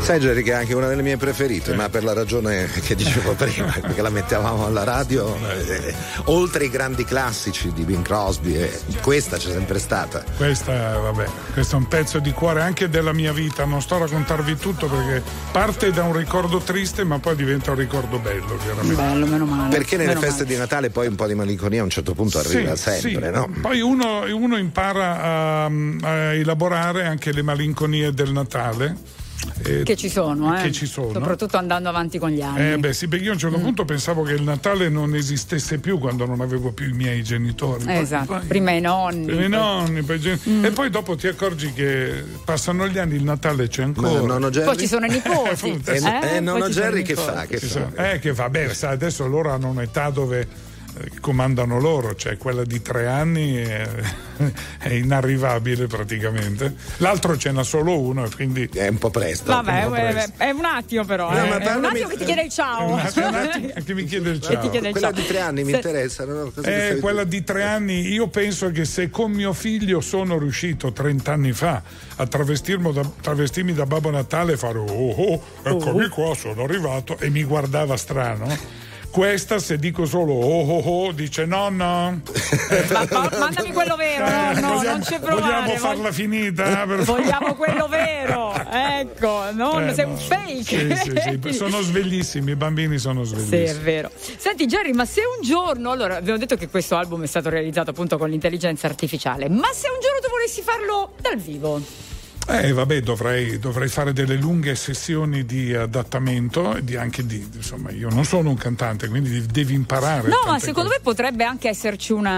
Sai Gerry che è anche una delle mie preferite, ma per la ragione che dicevo prima, perché la mettevamo alla radio, oltre i grandi classici di Bing Crosby, questa c'è sempre stata. Questa, vabbè, questo è un pezzo di cuore anche della mia vita, non sto a raccontarvi tutto perché parte da un ricordo triste ma poi diventa un ricordo bello, chiaramente. Bello, meno male. Perché nelle feste di Natale poi un po' di malinconia a un certo punto arriva sempre, no? Poi uno impara a elaborare anche le malinconie del Natale. Che ci sono, soprattutto andando avanti con gli anni. Perché io a un certo punto pensavo che il Natale non esistesse più quando non avevo più i miei genitori. Esatto, prima i nonni. E poi dopo ti accorgi che passano gli anni, il Natale c'è ancora. Poi ci sono i nipoti. Nonno Gerry che fa? Beh, sa, adesso loro hanno un'età dove comandano loro, cioè quella di 3 anni è inarrivabile praticamente, l'altro ce n'ha solo uno e quindi è un po' presto. È un attimo però, è un attimo che ti chiede il ciao, che mi chiede il ciao. Quella di 3 anni mi interessa, no? Quella di 3 anni, io penso che se con mio figlio sono riuscito 30 anni fa a travestirmi da Babbo Natale e fare eccomi qua, sono arrivato, e mi guardava strano, questa se dico solo dice nonno. Mandami quello vero, nonno, non c'è problema. Vogliamo farla finita? Vogliamo quello vero, ecco, sei un fake. Sì. Sono sveglissimi, i bambini sono sveglissimi. Sì, è vero. Senti Gerry, ma se un giorno, allora abbiamo detto che questo album è stato realizzato appunto con l'intelligenza artificiale, ma se un giorno tu volessi farlo dal vivo? Dovrei fare delle lunghe sessioni di adattamento e insomma, io non sono un cantante, quindi devi imparare. No, ma secondo me potrebbe anche esserci un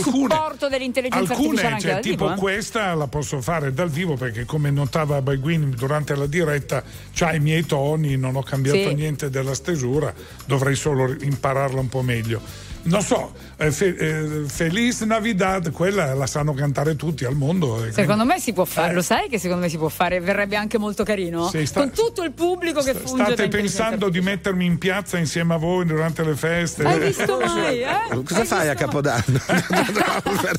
supporto dell'intelligenza artificiale anche dal vivo. Questa la posso fare dal vivo perché, come notava Baiguini durante la diretta, c'ha i miei toni, non ho cambiato niente della stesura, dovrei solo impararla un po' meglio. Non so, Feliz Navidad, quella la sanno cantare tutti al mondo. Secondo me si può fare, lo sai che secondo me si può fare, verrebbe anche molto carino, con tutto il pubblico che funge. State pensando di mettermi in piazza insieme a voi durante le feste? Hai visto mai? Cosa fai a Capodanno?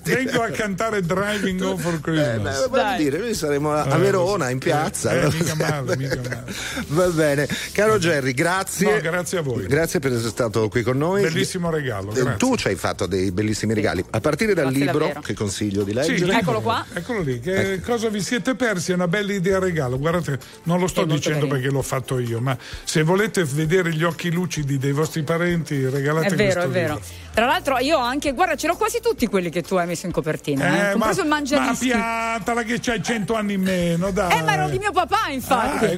Vengo a cantare Driving Home for Christmas. Voglio dire, noi saremo a Verona in piazza. Mica male. Va bene, caro Gerry, grazie. No, grazie a voi. Grazie per essere stato qui con noi. Bellissimo regalo. Grazie. Tu ci hai fatto dei bellissimi regali, a partire dal libro davvero, che consiglio di leggere. Eccolo qua. Eccolo lì. Cosa vi siete persi? È una bella idea regalo. Guardate, non lo sto dicendo perché l'ho fatto io, ma se volete vedere gli occhi lucidi dei vostri parenti, regalate questo libro. Tra l'altro io anche, guarda, c'erano quasi tutti quelli che tu hai messo in copertina, compreso il mangiadischi. Ma piantala che c'hai 100 anni in meno, dai. Ma ero di mio papà, infatti.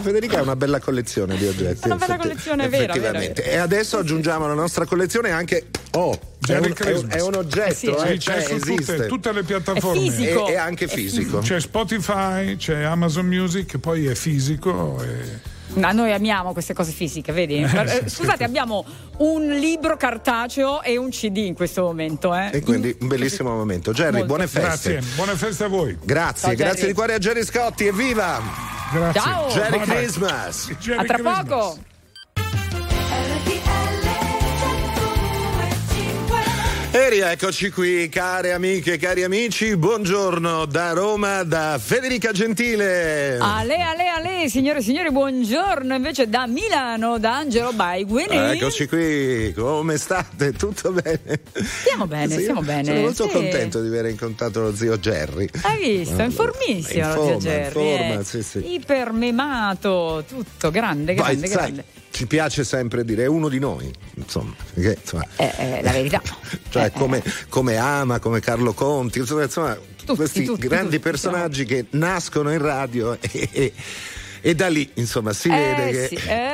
Federica è una bella collezione di oggetti. Una bella collezione, vera. E adesso aggiungiamo alla nostra collezione anche è un oggetto, c'è su tutte le piattaforme, è fisico. È anche fisico. C'è Spotify, c'è Amazon Music, che poi è fisico. Ma noi amiamo queste cose fisiche, vedi? Scusate, abbiamo un libro cartaceo e un CD in questo momento. E quindi un bellissimo momento. Gerry, buone feste. Grazie, buone feste a voi. Grazie, ciao, grazie di cuore a Gerry Scotti, evviva! Grazie. Ciao! Gerry Christmas! A tra poco! E rieccoci qui, care amiche, cari amici, buongiorno da Roma, da Federica Gentile. Ale, ale, ale, signore e signori, buongiorno invece da Milano, da Angelo Baiguini. Eccoci qui, come state? Tutto bene? Stiamo bene, sì, stiamo bene. Sono molto contento di aver incontrato lo zio Gerry. Hai visto? Informissimo lo zio Gerry. Sì. Ipermemato, tutto, grande, grande, vai, grande. Sai, ci piace sempre dire, è uno di noi, insomma, perché, insomma la verità. Cioè, come Ama, come Carlo Conti, insomma tutti, questi tutti, grandi tutti, personaggi che nascono in radio e da lì, insomma, si vede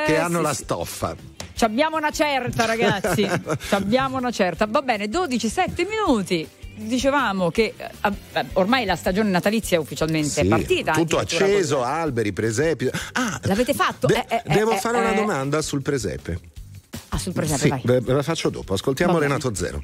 che hanno la stoffa. Ci abbiamo una certa, ragazzi, Va bene, 12,7 minuti. Dicevamo che ormai la stagione natalizia ufficialmente è partita. Tutto acceso, alberi, presepi. Ah, l'avete fatto? Devo fare una domanda sul presepe. Ah, sul presepe, sì, vai. La faccio dopo. Ascoltiamo Renato Zero.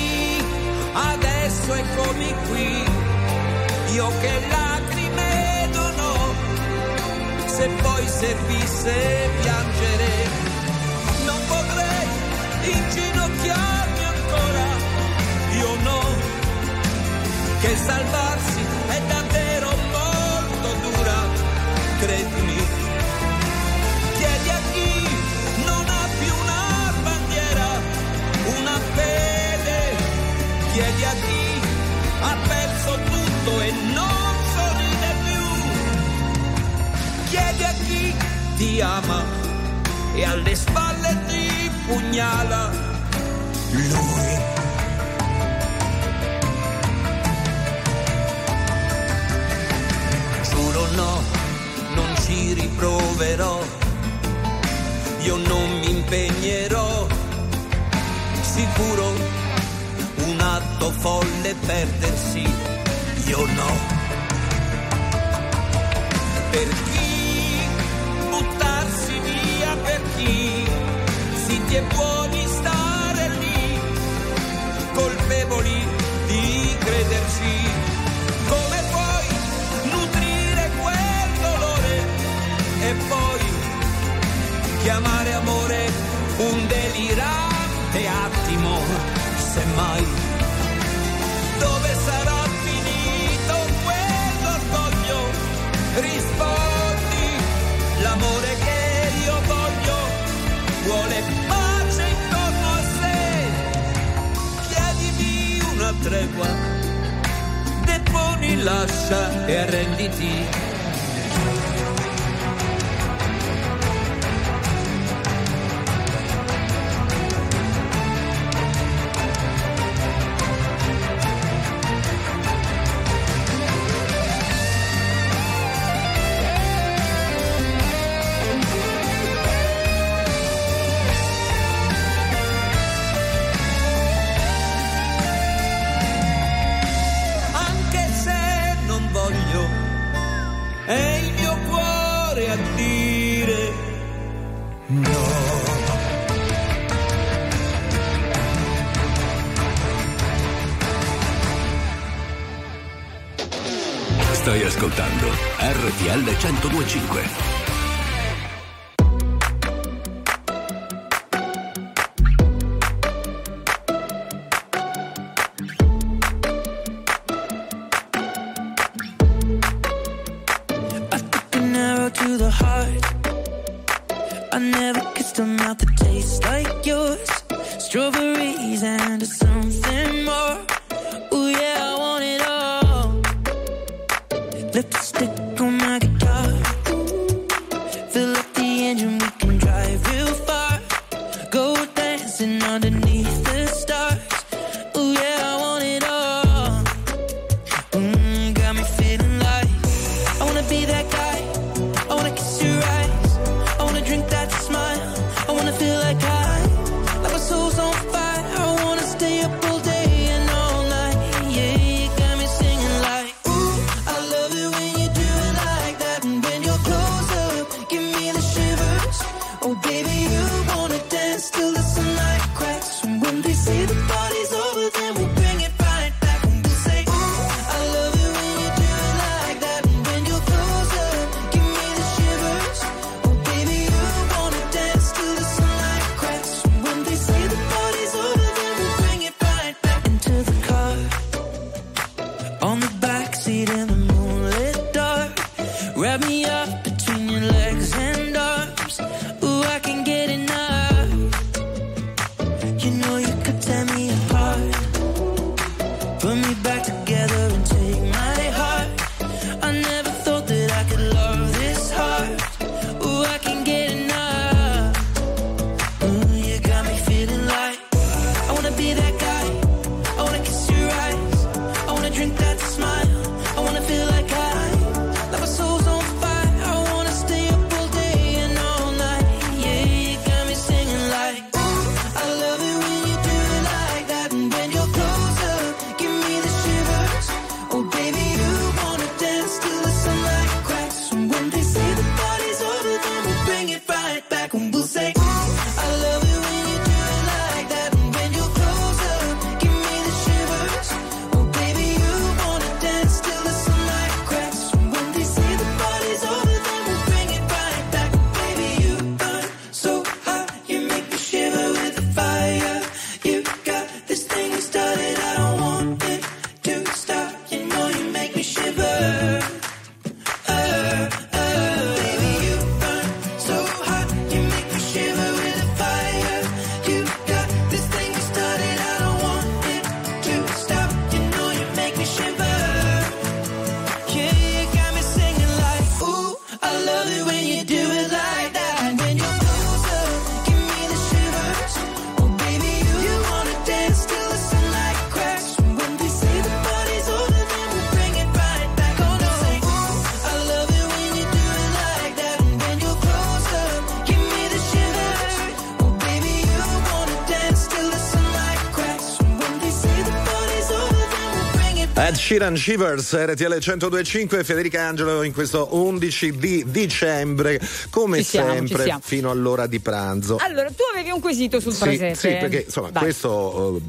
Adesso eccomi qui, io che lacrime dono, se poi servisse piangere, non potrei inginocchiarmi ancora, io no, che salvarsi è davvero molto dura, credimi, chiedi a chi non ha più una bandiera, una pena. Chiedi a chi ha perso tutto e non sorride più. Chiedi a chi ti ama e alle spalle ti pugnala lui. Giuro no, non ci riproverò, io non mi impegnerò, sicuro. Un atto folle perdersi, io no. Per chi buttarsi via, per chi zitti e buoni stare lì, colpevoli di crederci. Come puoi nutrire quel dolore e poi chiamare amore un delirante attimo? Semmai, dove sarà finito quell'orgoglio? Rispondi, l'amore che io voglio vuole pace intorno a sé. Chiedimi una tregua, deponi, lascia e arrenditi. Stai ascoltando RTL 102.5. Wrap me up between your legs and arms. Ooh, I can't get enough. You know you could tear me apart. Put me back together and take my heart. I never thought that I could love this hard. Ooh, I can't get enough. Ooh, you got me feeling like I wanna be that guy. I wanna kiss your eyes. I wanna drink that smile. I wanna feel like my soul's on fire. I wanna stay up all day and all night. Yeah, you got me singing like, ooh, I love it when you do it like that. And when you're closer, give me the shivers. Oh, baby, you wanna dance till the sunlight cracks. And when they say the party's over, then we'll bring it right back. And we'll say, ooh, I love it when you do it like that. And when you're closer, give me the shivers. Oh, baby, you wanna dance till the sunlight cracks. Sheeran Shivers, RTL 102.5, Federica Angelo in questo 11 di dicembre, come sempre, fino all'ora di pranzo. Allora, tu avevi un quesito sul presente. Sì, perché insomma, vai. Questo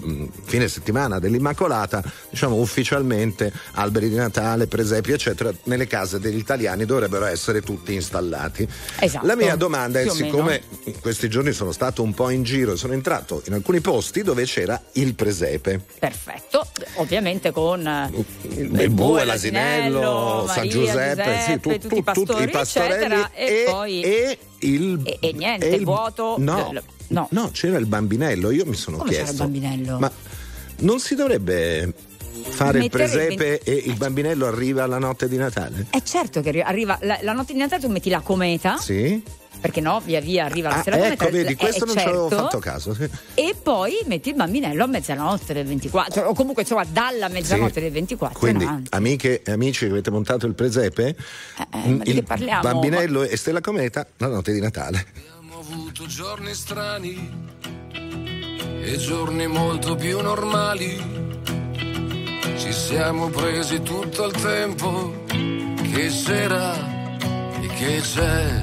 fine settimana dell'Immacolata, diciamo ufficialmente alberi di Natale, presepi, eccetera, nelle case degli italiani dovrebbero essere tutti installati. Esatto. La mia domanda è, siccome in questi giorni sono stato un po' in giro e sono entrato in alcuni posti dove c'era il presepe. Perfetto, ovviamente con il bue, l'asinello, Maria, San Giuseppe, Giuseppe, sì, tutti i pastorelli, eccetera, e poi c'era il bambinello. Io mi sono chiesto, ma non si dovrebbe fare mettere il presepe e il bambinello arriva la notte di Natale? È certo che arriva la notte di Natale, tu metti la cometa, sì, perché no, via via arriva la sera, ecco, vedi, questo non ci avevo fatto caso. E poi metti il bambinello a mezzanotte del 24, o comunque insomma dalla mezzanotte del 24. Quindi, amiche e amici che avete montato il presepe, il bambinello e Stella Cometa la notte di Natale. Abbiamo avuto giorni strani e giorni molto più normali, ci siamo presi tutto il tempo che c'era e che c'è,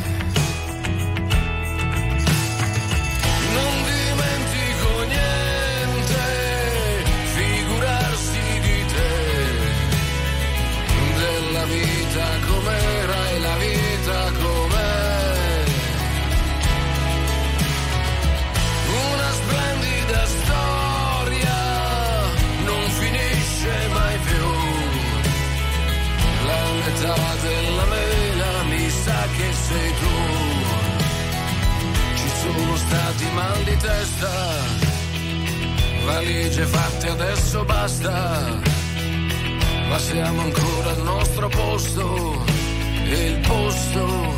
Non dimentico niente, figurarsi di te, della vita com'era e la vita com'è. Una splendida storia non finisce mai più, la metà della mela mi sa che sei tu. Sono stati mal di testa, valigie fatte adesso basta, ma siamo ancora al nostro posto e il posto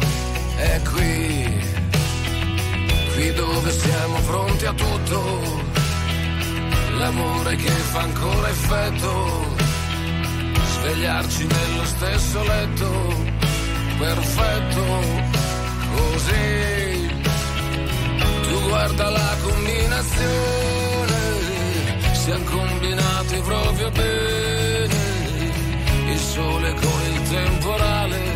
è qui, qui dove siamo pronti a tutto, l'amore che fa ancora effetto, svegliarci nello stesso letto, perfetto così. Guarda la combinazione, siamo combinati proprio bene, il sole con il temporale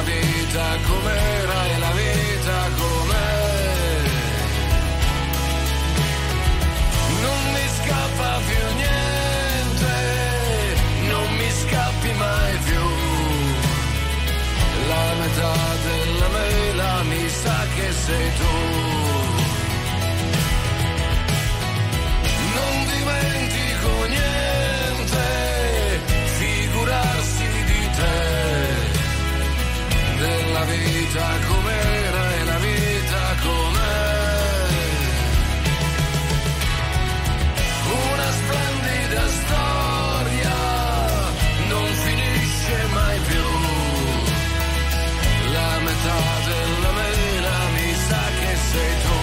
la vita com'era e la vita com'è. Non mi scappa più niente, non mi scappi mai più. La metà della mela mi sa che sei tu. Non dimentico niente, figurarsi di te, della vita com'era e la vita com'è. Una splendida storia non finisce mai più. La metà della mela mi sa che sei tu.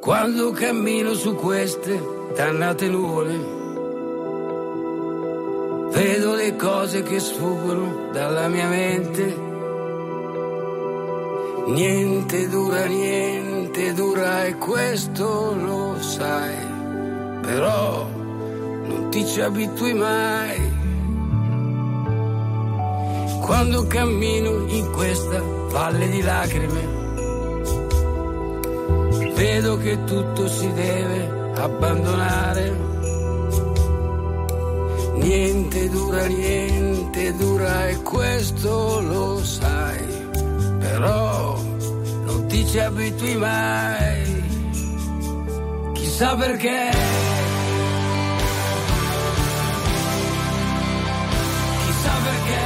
Quando cammino su queste dannate nuvole, vedo le cose che sfuggono dalla mia mente. Niente dura e questo lo sai, però non ti ci abitui mai. Quando cammino in questa valle di lacrime, vedo che tutto si deve abbandonare. Niente dura e questo lo sai, però non ti ci abitui mai. Chissà perché, chissà perché,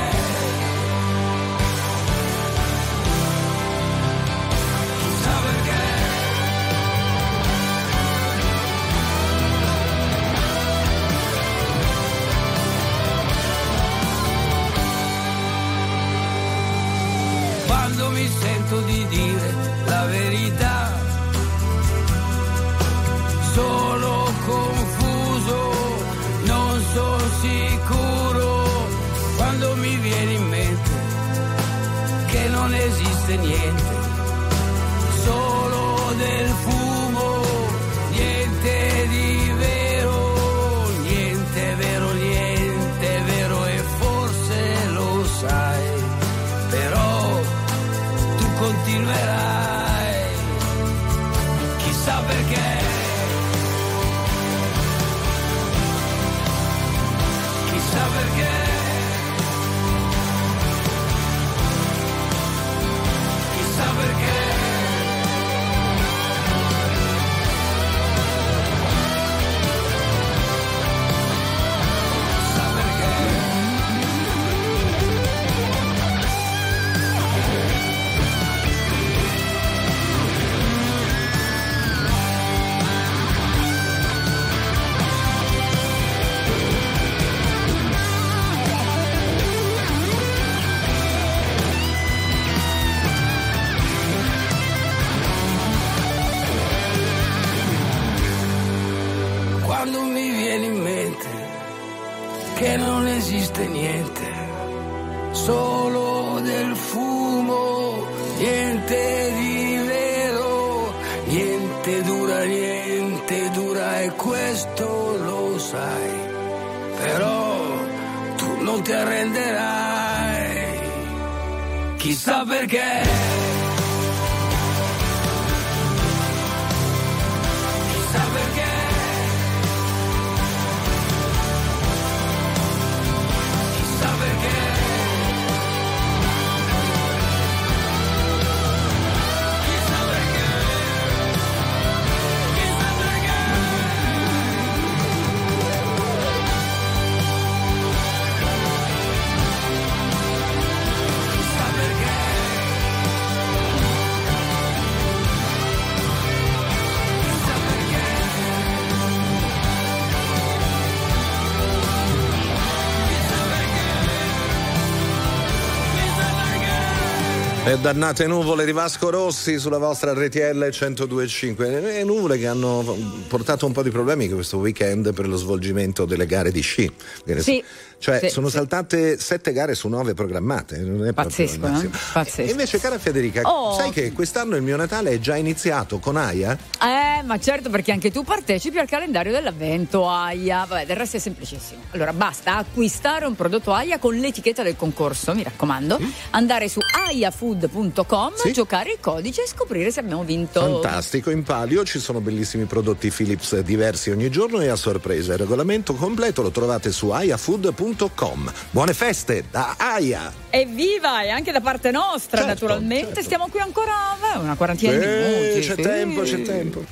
chissà perché. Quando mi sento di dire la verità, sono confuso, non sono sicuro. Quando mi viene in mente che non esiste niente, solo del fumo, niente di vero, niente vero, niente vero, e forse lo sai, però continuerai. Chissà perché, chissà perché, chissà perché. E dannate nuvole di Vasco Rossi sulla vostra RTL 102.5. Nuvole che hanno portato un po' di problemi questo weekend per lo svolgimento delle gare di sci. Sì. Cioè sì, sono saltate 7 gare su 9 programmate, non è pazzesco, proprio, no? Pazzesco. Invece cara Federica, sai che quest'anno il mio Natale è già iniziato con Aia? Ma certo, perché anche tu partecipi al calendario dell'avvento Aia. Vabbè, del resto è semplicissimo. Allora basta acquistare un prodotto Aia con l'etichetta del concorso, mi raccomando, andare su aiafood.com, giocare il codice e scoprire se abbiamo vinto. Fantastico, in palio ci sono bellissimi prodotti Philips diversi ogni giorno e a sorpresa. Il regolamento completo lo trovate su aiafood.com. Buone feste da Aia! Evviva! E anche da parte nostra, certo, naturalmente. Certo. Stiamo qui ancora una quarantina di minuti. C'è tempo, c'è tempo.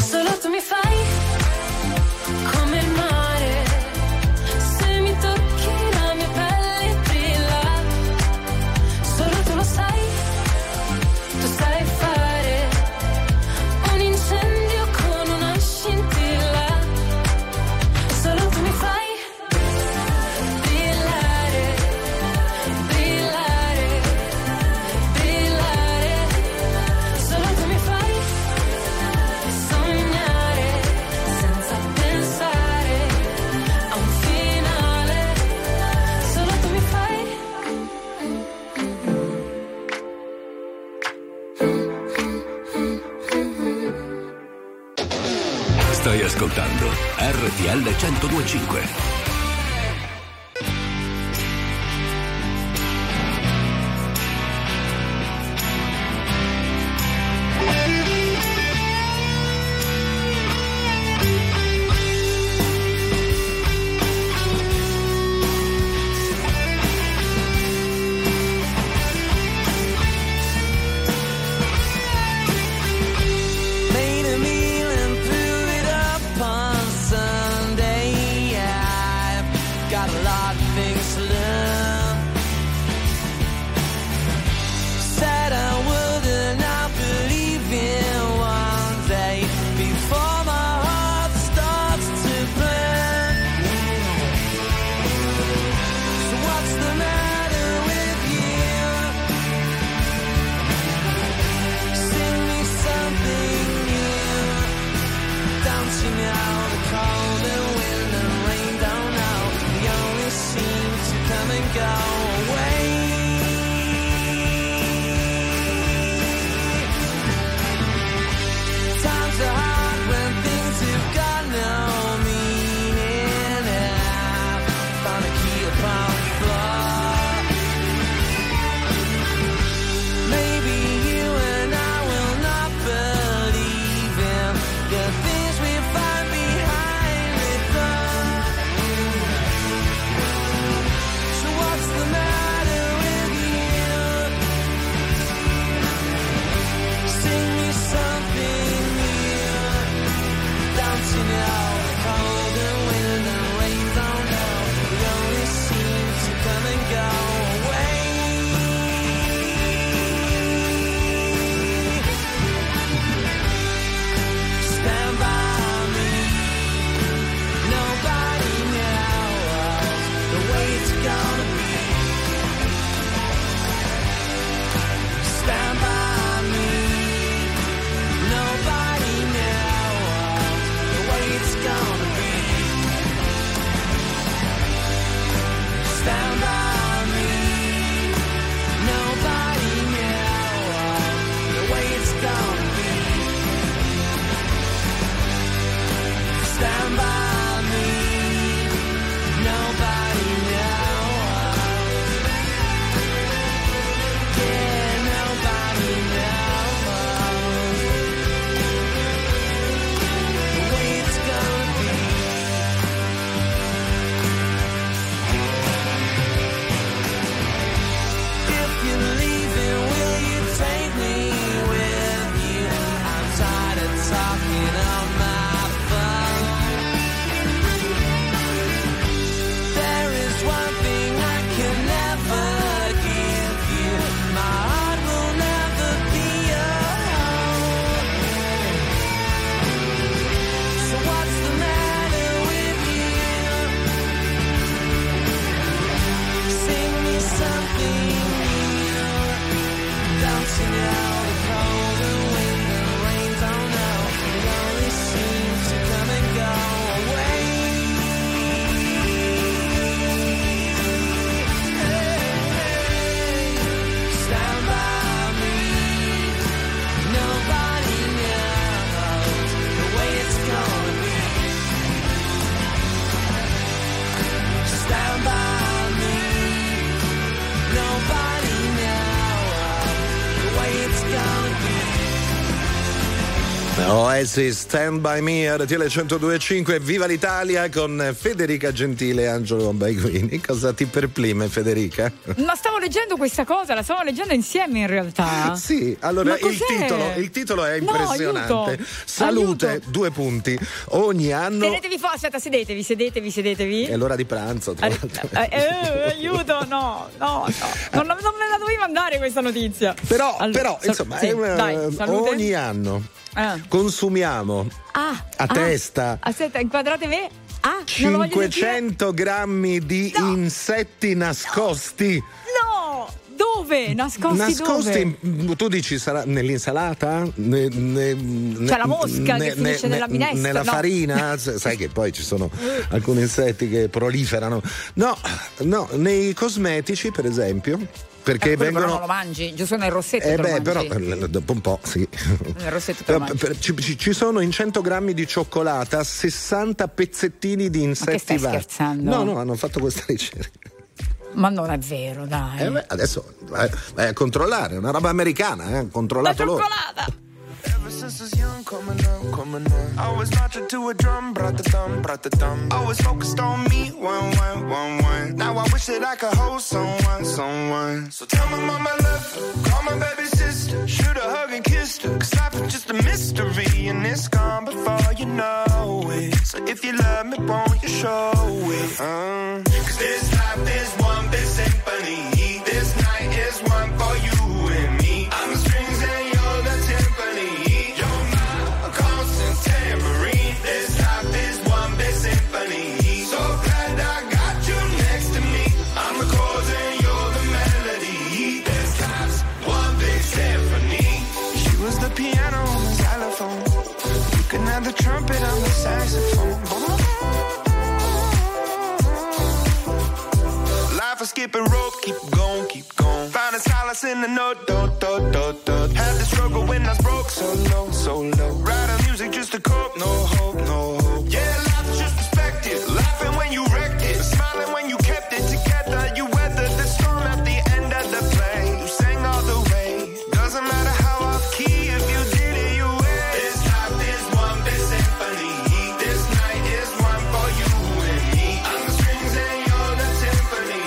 solo tu mi fai come il mare, se mi tocchi la mia pelle brilla, solo tu lo sai, tu sai fare un incendio con una scintilla, solo tu mi fai. Stai ascoltando RTL 102.5. Go away. Oasis, Stand By Me, RTL 102.5, Viva l'Italia con Federica Gentile e Angelo Baiguini. Cosa ti perplime, Federica? Ma stavo leggendo questa cosa, la stavamo leggendo insieme in realtà. Sì, allora il titolo è impressionante. No, aiuto. Salute, aiuto. 2 punti. Ogni anno... Sedetevi fuori, aspetta, sedetevi. È l'ora di pranzo, tra l'altro. Aiuto, no. Non me la dovevi mandare questa notizia. Però, insomma, sì, è una... Dai, ogni anno... Consumiamo a testa. Aspetta, inquadratemi. 500 grammi di insetti nascosti. Dove? Nascosti dove? Tu dici sarà nell'insalata? Cioè la mosca che finisce nella minestra? Nella farina? Sai che poi ci sono alcuni insetti che proliferano. No, nei cosmetici per esempio. Perché vengono... Però non lo mangi, giusto nel rossetto però dopo un po', sì. Nel rossetto te lo mangi. Ci sono in 100 grammi di cioccolata 60 pezzettini di insetti. Ma che stai scherzando? No, hanno fatto questa ricerca. Ma non è vero, dai. Beh, adesso vai a controllare, è una roba americana, controllato loro. La cioccolata! Ever since I was young, coming on. I was marching to a drum, brought the thumb. I was focused on me, one. Now I wish that I could hold someone. So tell my mama love you, call my baby sister, shoot a hug and kiss her. 'Cause life is just a mystery and it's gone before you know it. So if you love me, won't you show it? 'Cause this life is one big symphony. This night is one for you and me. I'm the strings and you're the timpani. You're my constant tambourine. This life is one big symphony. So glad I got you next to me. I'm the chords and you're the melody. This life's one big symphony. She was the piano on the xylophone. You can have the trumpet on the saxophone. For skipping rope, keep going. Finding solace in the note, do. Had the struggle when I was broke, so low. Writing music just to cope, no hope. Yeah, life is just perspective. Laughing when you wrecked it, smiling when you kept it together. You weathered the storm at the end of the play. You sang all the way. Doesn't matter how off key if you did it your way. This life is one big symphony. This night is one for you and me. I'm the strings and you're the timpani.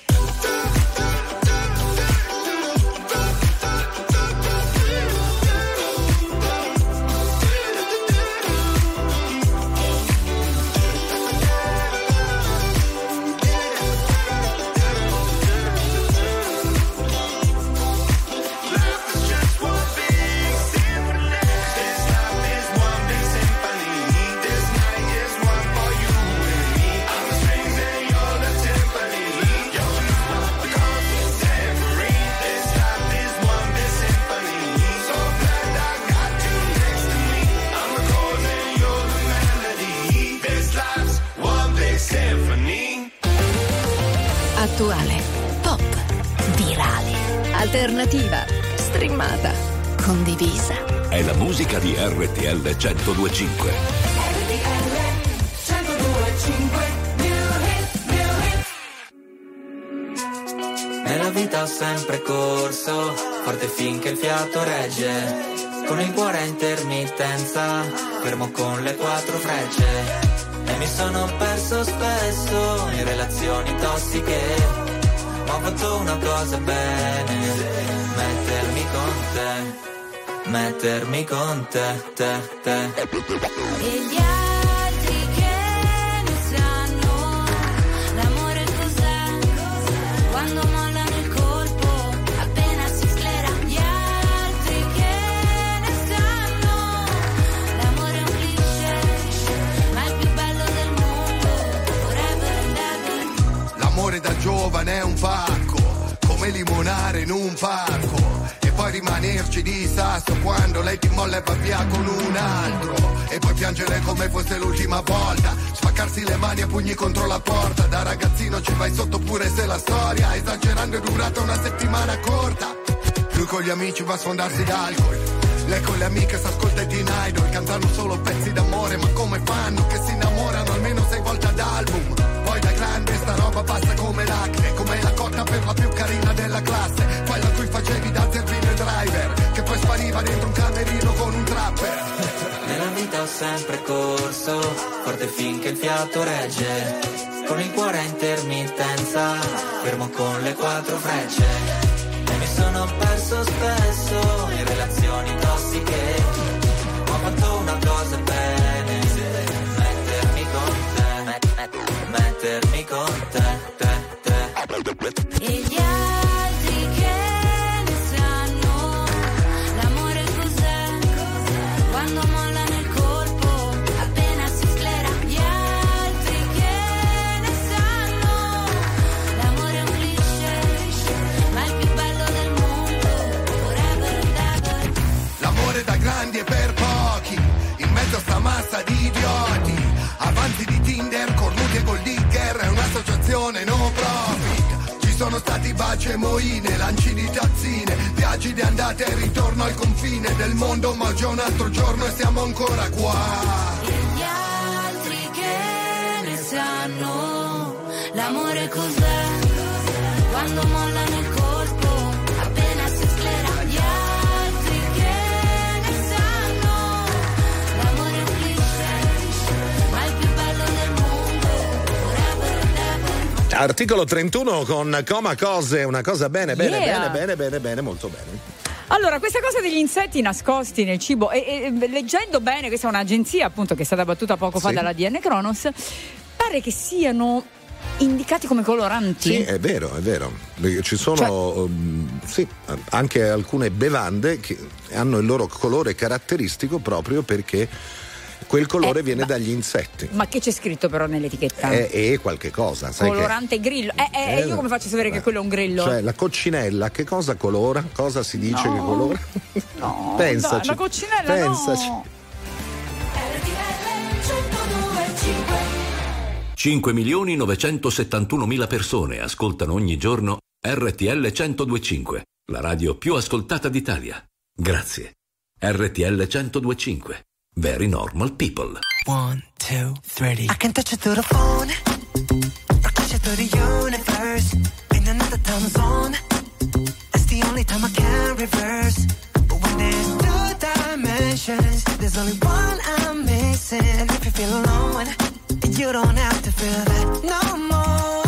Attuale, pop, virale, alternativa, streamata, condivisa. È la musica di RTL 102.5. RTL 102.5, new hit. Nella vita ho sempre corso, forte finché il fiato regge. Con il cuore a intermittenza, fermo con le 4 frecce. E mi sono perso spesso in relazioni tossiche, ma ho fatto una cosa bene, mettermi con te, te. Da giovane è un pacco, come limonare in un parco e poi rimanerci di sasso quando lei ti molla e va via con un altro, e poi piangere come fosse l'ultima volta, spaccarsi le mani a pugni contro la porta. Da ragazzino ci vai sotto pure se la storia esagerando è durata una settimana corta. Lui con gli amici va a sfondarsi d'alcol, lei con le amiche s'ascolta Eddi Naido, cantano solo pezzi d'amore, ma come fanno che si innamorano almeno 6 volte ad album? Poi da grande sta roba passa come l'acne, come la cotta per la più carina della classe, quella a cui facevi da zerbino e driver, che poi spariva dentro un camerino con un trapper. Nella vita ho sempre corso, forte finché il fiato regge, con il cuore a intermittenza, fermo con le 4 frecce. E mi sono perso spesso in relazioni tossiche, ho fatto una cosa bene, mettermi con te, mettermi con te, te. E gli altri che ne sanno l'amore cos'è, quando molla nel colpo appena si sclera. Gli altri che ne sanno l'amore è un cliché, ma il più bello del mondo, forever and ever. L'amore da grandi e per pochi, in mezzo a sta massa di idioti, avanti di Tinder, cornuti e gold digger, è un'associazione non profit. Ci sono stati baci e moine, lanci di tazzine, viaggi di andata e ritorno al confine del mondo, ma oggi è un altro giorno e siamo ancora qua. E gli altri che ne sanno l'amore cos'è, quando molla nel colpo appena si sclera. Gli altri che ne sanno l'amore è un cliché, ma il più bello del mondo, forever and ever. Articolo 31 con Coma Cose, una cosa bene, bene, Yeah. bene, molto bene. Allora, questa cosa degli insetti nascosti nel cibo, e leggendo bene, questa è un'agenzia appunto che è stata battuta poco fa dalla DN Kronos, pare che siano indicati come coloranti. Sì, è vero, è vero. Ci sono sì, anche alcune bevande che hanno il loro colore caratteristico proprio perché quel colore viene dagli insetti. Ma che c'è scritto però nell'etichetta? È qualche cosa, sai, colorante che... grillo. Io come faccio a sapere che quello è un grillo? Cioè la coccinella che cosa colora? Cosa si dice che colora? No. Pensaci. No, la coccinella pensaci. No. 5.971.000 persone ascoltano ogni giorno RTL 102.5, la radio più ascoltata d'Italia. Grazie. RTL 102.5. Very normal people. 1, 2, 3. I can touch it through the phone, or touch it through the universe. In another time zone, that's the only time I can reverse. But when there's 2 dimensions, there's only one I'm missing. And if you feel alone, you don't have to feel that no more.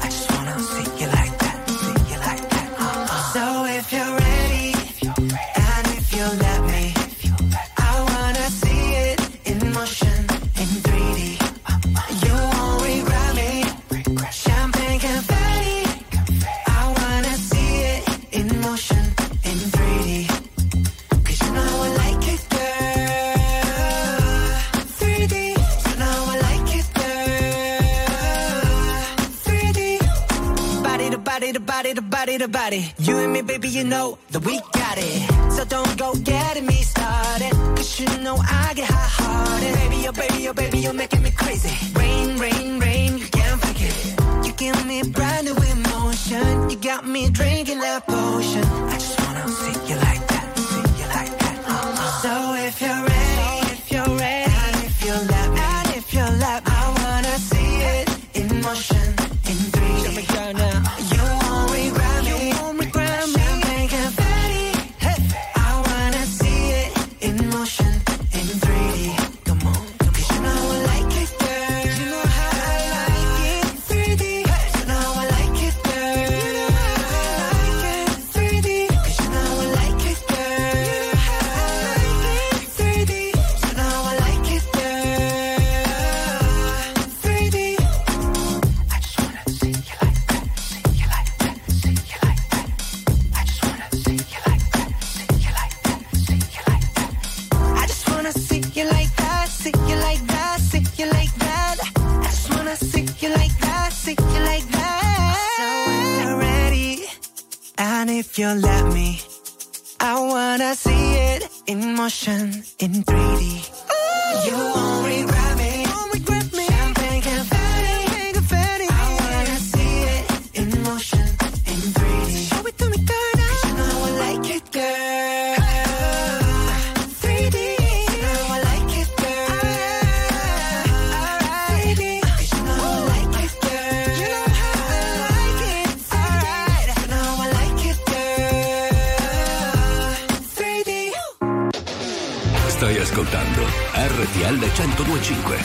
I just wanna see you like that, see you like that. So if you're ready, and if you let me, I wanna see it in motion, in 3D. You won't regret me. Champagne confetti. I wanna see it in motion, in 3D. 'Cause you know I like it, girl. 3D. Body to body to body to body. You and me, baby, you know that we got it. So don't go getting me started, 'cause you know I get hot-hearted. Baby, oh baby, oh baby, you're making me crazy. Rain, rain, rain, you can't fake it. You give me brand new emotion. You got me drinking that potion. I just wanna see you like that, see you like that. So if you're ready, so if you're ready, and if you love me, and if you love me, I wanna see it in motion, in 3D. you let me. I wanna see it in motion, in 3D. Ooh. You won't regret me. Won't regret me. Champagne confetti. Confetti. I wanna see it in motion, in 3D. Show it to me, girl. 'Cause you know I like it, girl. 3D. You know I like it, girl. Alright. 3D. 'Cause you know I like it, girl. You know I like it. Alright. You know I like it, girl. 3D. Stai ascoltando RTL 102.5.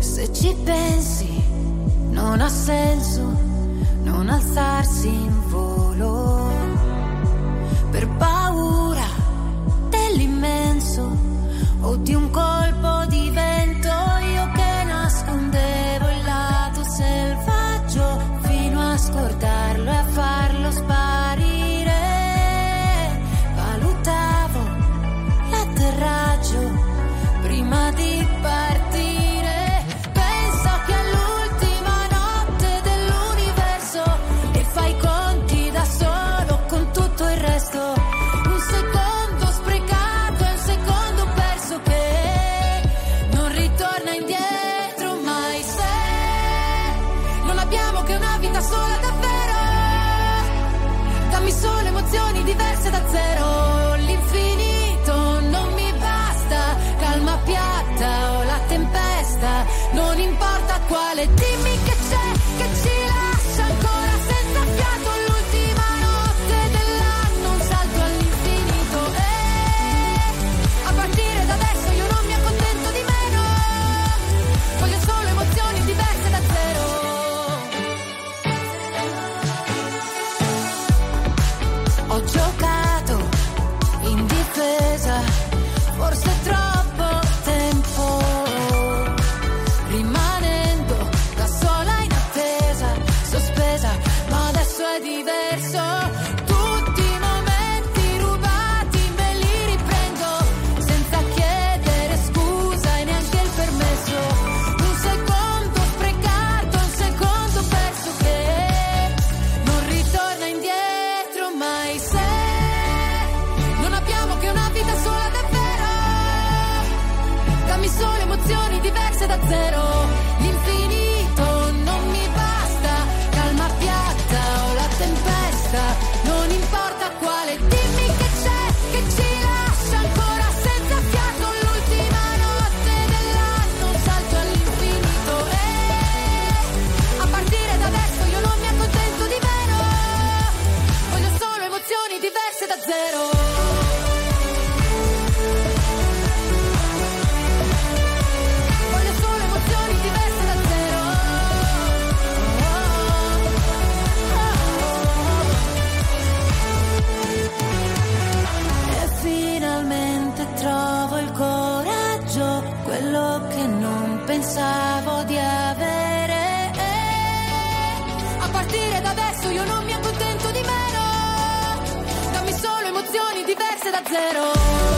Se ci pensi, non ha senso non alzarsi in volo per paura dell'immenso o di un colpo di vento. Io che nascondevo il lato selvaggio fino a scordarlo e a farlo sparire, valutavo l'atterraggio prima di partire. Diverse da zero, l'infinito non mi basta, calma piatta o la tempesta, non importa quale, dimmi che c'è, che ci lascia ancora senza fiato l'ultima notte dell'anno, un salto all'infinito e a partire da adesso io non mi accontento di meno, voglio solo emozioni diverse da zero. Ho giocato in difesa, forse troppo tempo, rimanendo da sola in attesa, sospesa, ma adesso è diverso. Da zero, l'infinito non mi basta, calma piatta o la tempesta, non importa quale, dimmi che c'è, che ci lascia ancora senza fiato l'ultima notte dell'anno, un salto all'infinito e a partire da adesso io non mi accontento di meno, voglio solo emozioni diverse da zero. Trovo il coraggio, quello che non pensavo di avere. A partire da adesso io non mi accontento di meno. Dammi solo emozioni diverse da zero.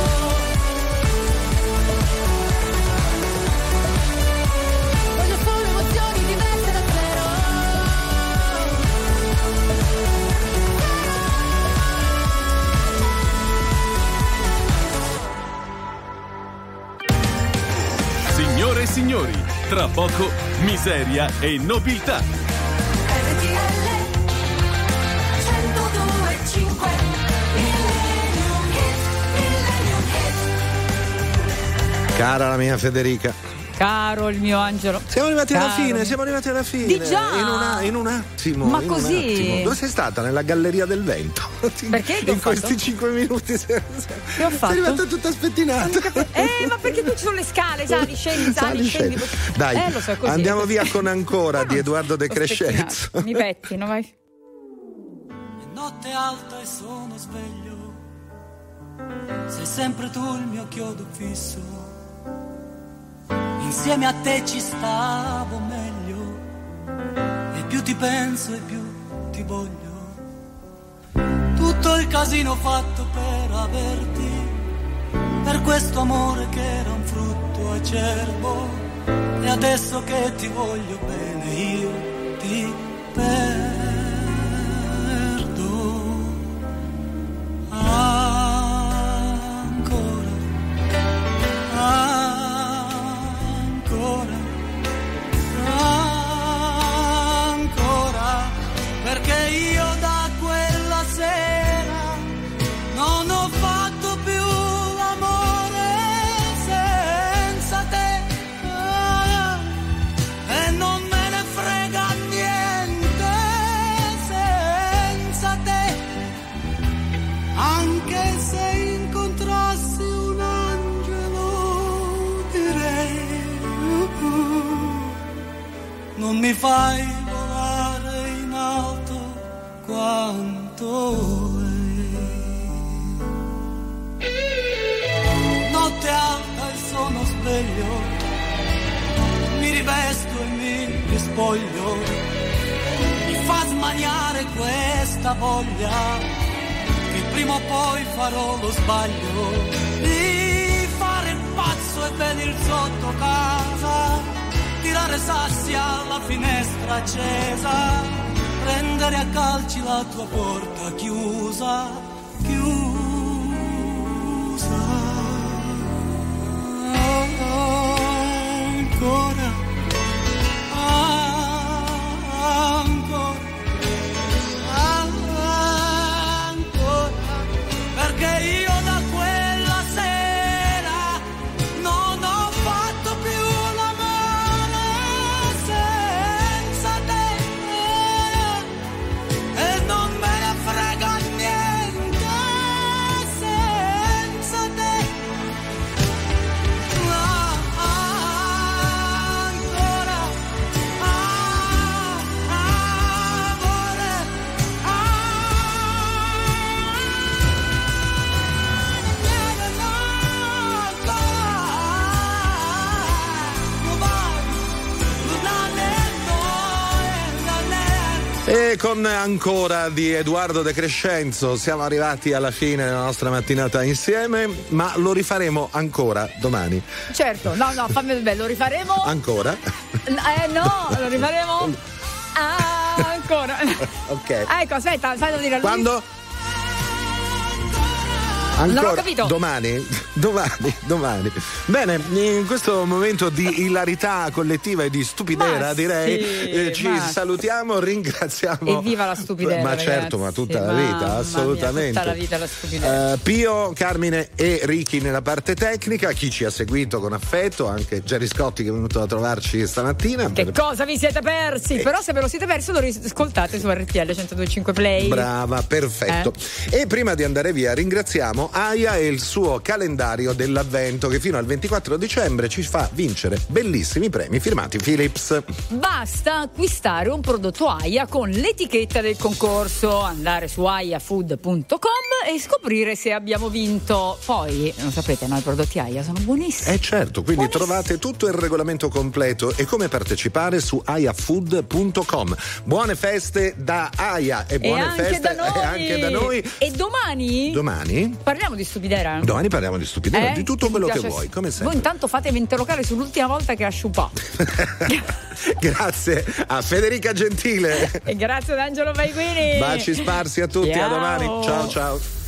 Signore e signori, tra poco miseria e nobiltà. RTL 102.5 Millennium Hit. Cara la mia Federica. Caro il mio Angelo. Siamo arrivati alla fine, Di già. In un attimo. Ma così. Attimo. Dove sei stata? Nella Galleria del Vento. Perché? In questi 5 minuti. Che ho fatto? Sei arrivata tutta spettinata. Ma perché tu ci sono le scale, sali, scendi. Dai, lo so, così. Andiamo via con Ancora di Edoardo De Crescenzo. Mi pettino, vai. È notte alta e sono sveglio. Sei sempre tu il mio chiodo fisso. Insieme a te ci stavo meglio, e più ti penso e più ti voglio. Tutto il casino fatto per averti, per questo amore che era un frutto acerbo. E adesso che ti voglio bene io ti Con ancora di Edoardo De Crescenzo siamo arrivati alla fine della nostra mattinata insieme, ma lo rifaremo ancora domani. Certo, no, fammi bene, lo rifaremo ancora? Lo rifaremo ancora. Ok. Ecco, aspetta, fai da dire. Quando? Ancora, non ho capito. Domani. Bene, in questo momento di ilarità collettiva e di stupidera, ma direi, sì, ci salutiamo, ringraziamo. Evviva la stupidera! Ma ragazzi, certo, ma tutta la vita, assolutamente. Mia, tutta la vita la stupidera. Pio, Carmine e Ricky nella parte tecnica, chi ci ha seguito con affetto, anche Gerry Scotti che è venuto a trovarci stamattina. Cosa vi siete persi? Però se ve lo siete perso lo riscoltate su RTL 102.5 Play. Brava, perfetto. E prima di andare via ringraziamo Aia e il suo calendario dell'avvento che fino al 24 dicembre ci fa vincere bellissimi premi firmati Philips. Basta acquistare un prodotto Aia con l'etichetta del concorso, andare su aiafood.com e scoprire se abbiamo vinto. Poi, lo sapete, no, i prodotti Aia sono buonissimi. Certo, quindi trovate tutto il regolamento completo e come partecipare su aiafood.com. Buone feste da Aia e buone feste anche da noi. E domani? Parliamo di stupidera? Domani parliamo di stupidera, di tutto quello che vuoi, come sempre. Voi intanto fatevi interrogare sull'ultima volta che ha sciupato. Grazie a Federica Gentile. E grazie ad Angelo Baiguini. Baci sparsi a tutti, ciao. A domani. Ciao.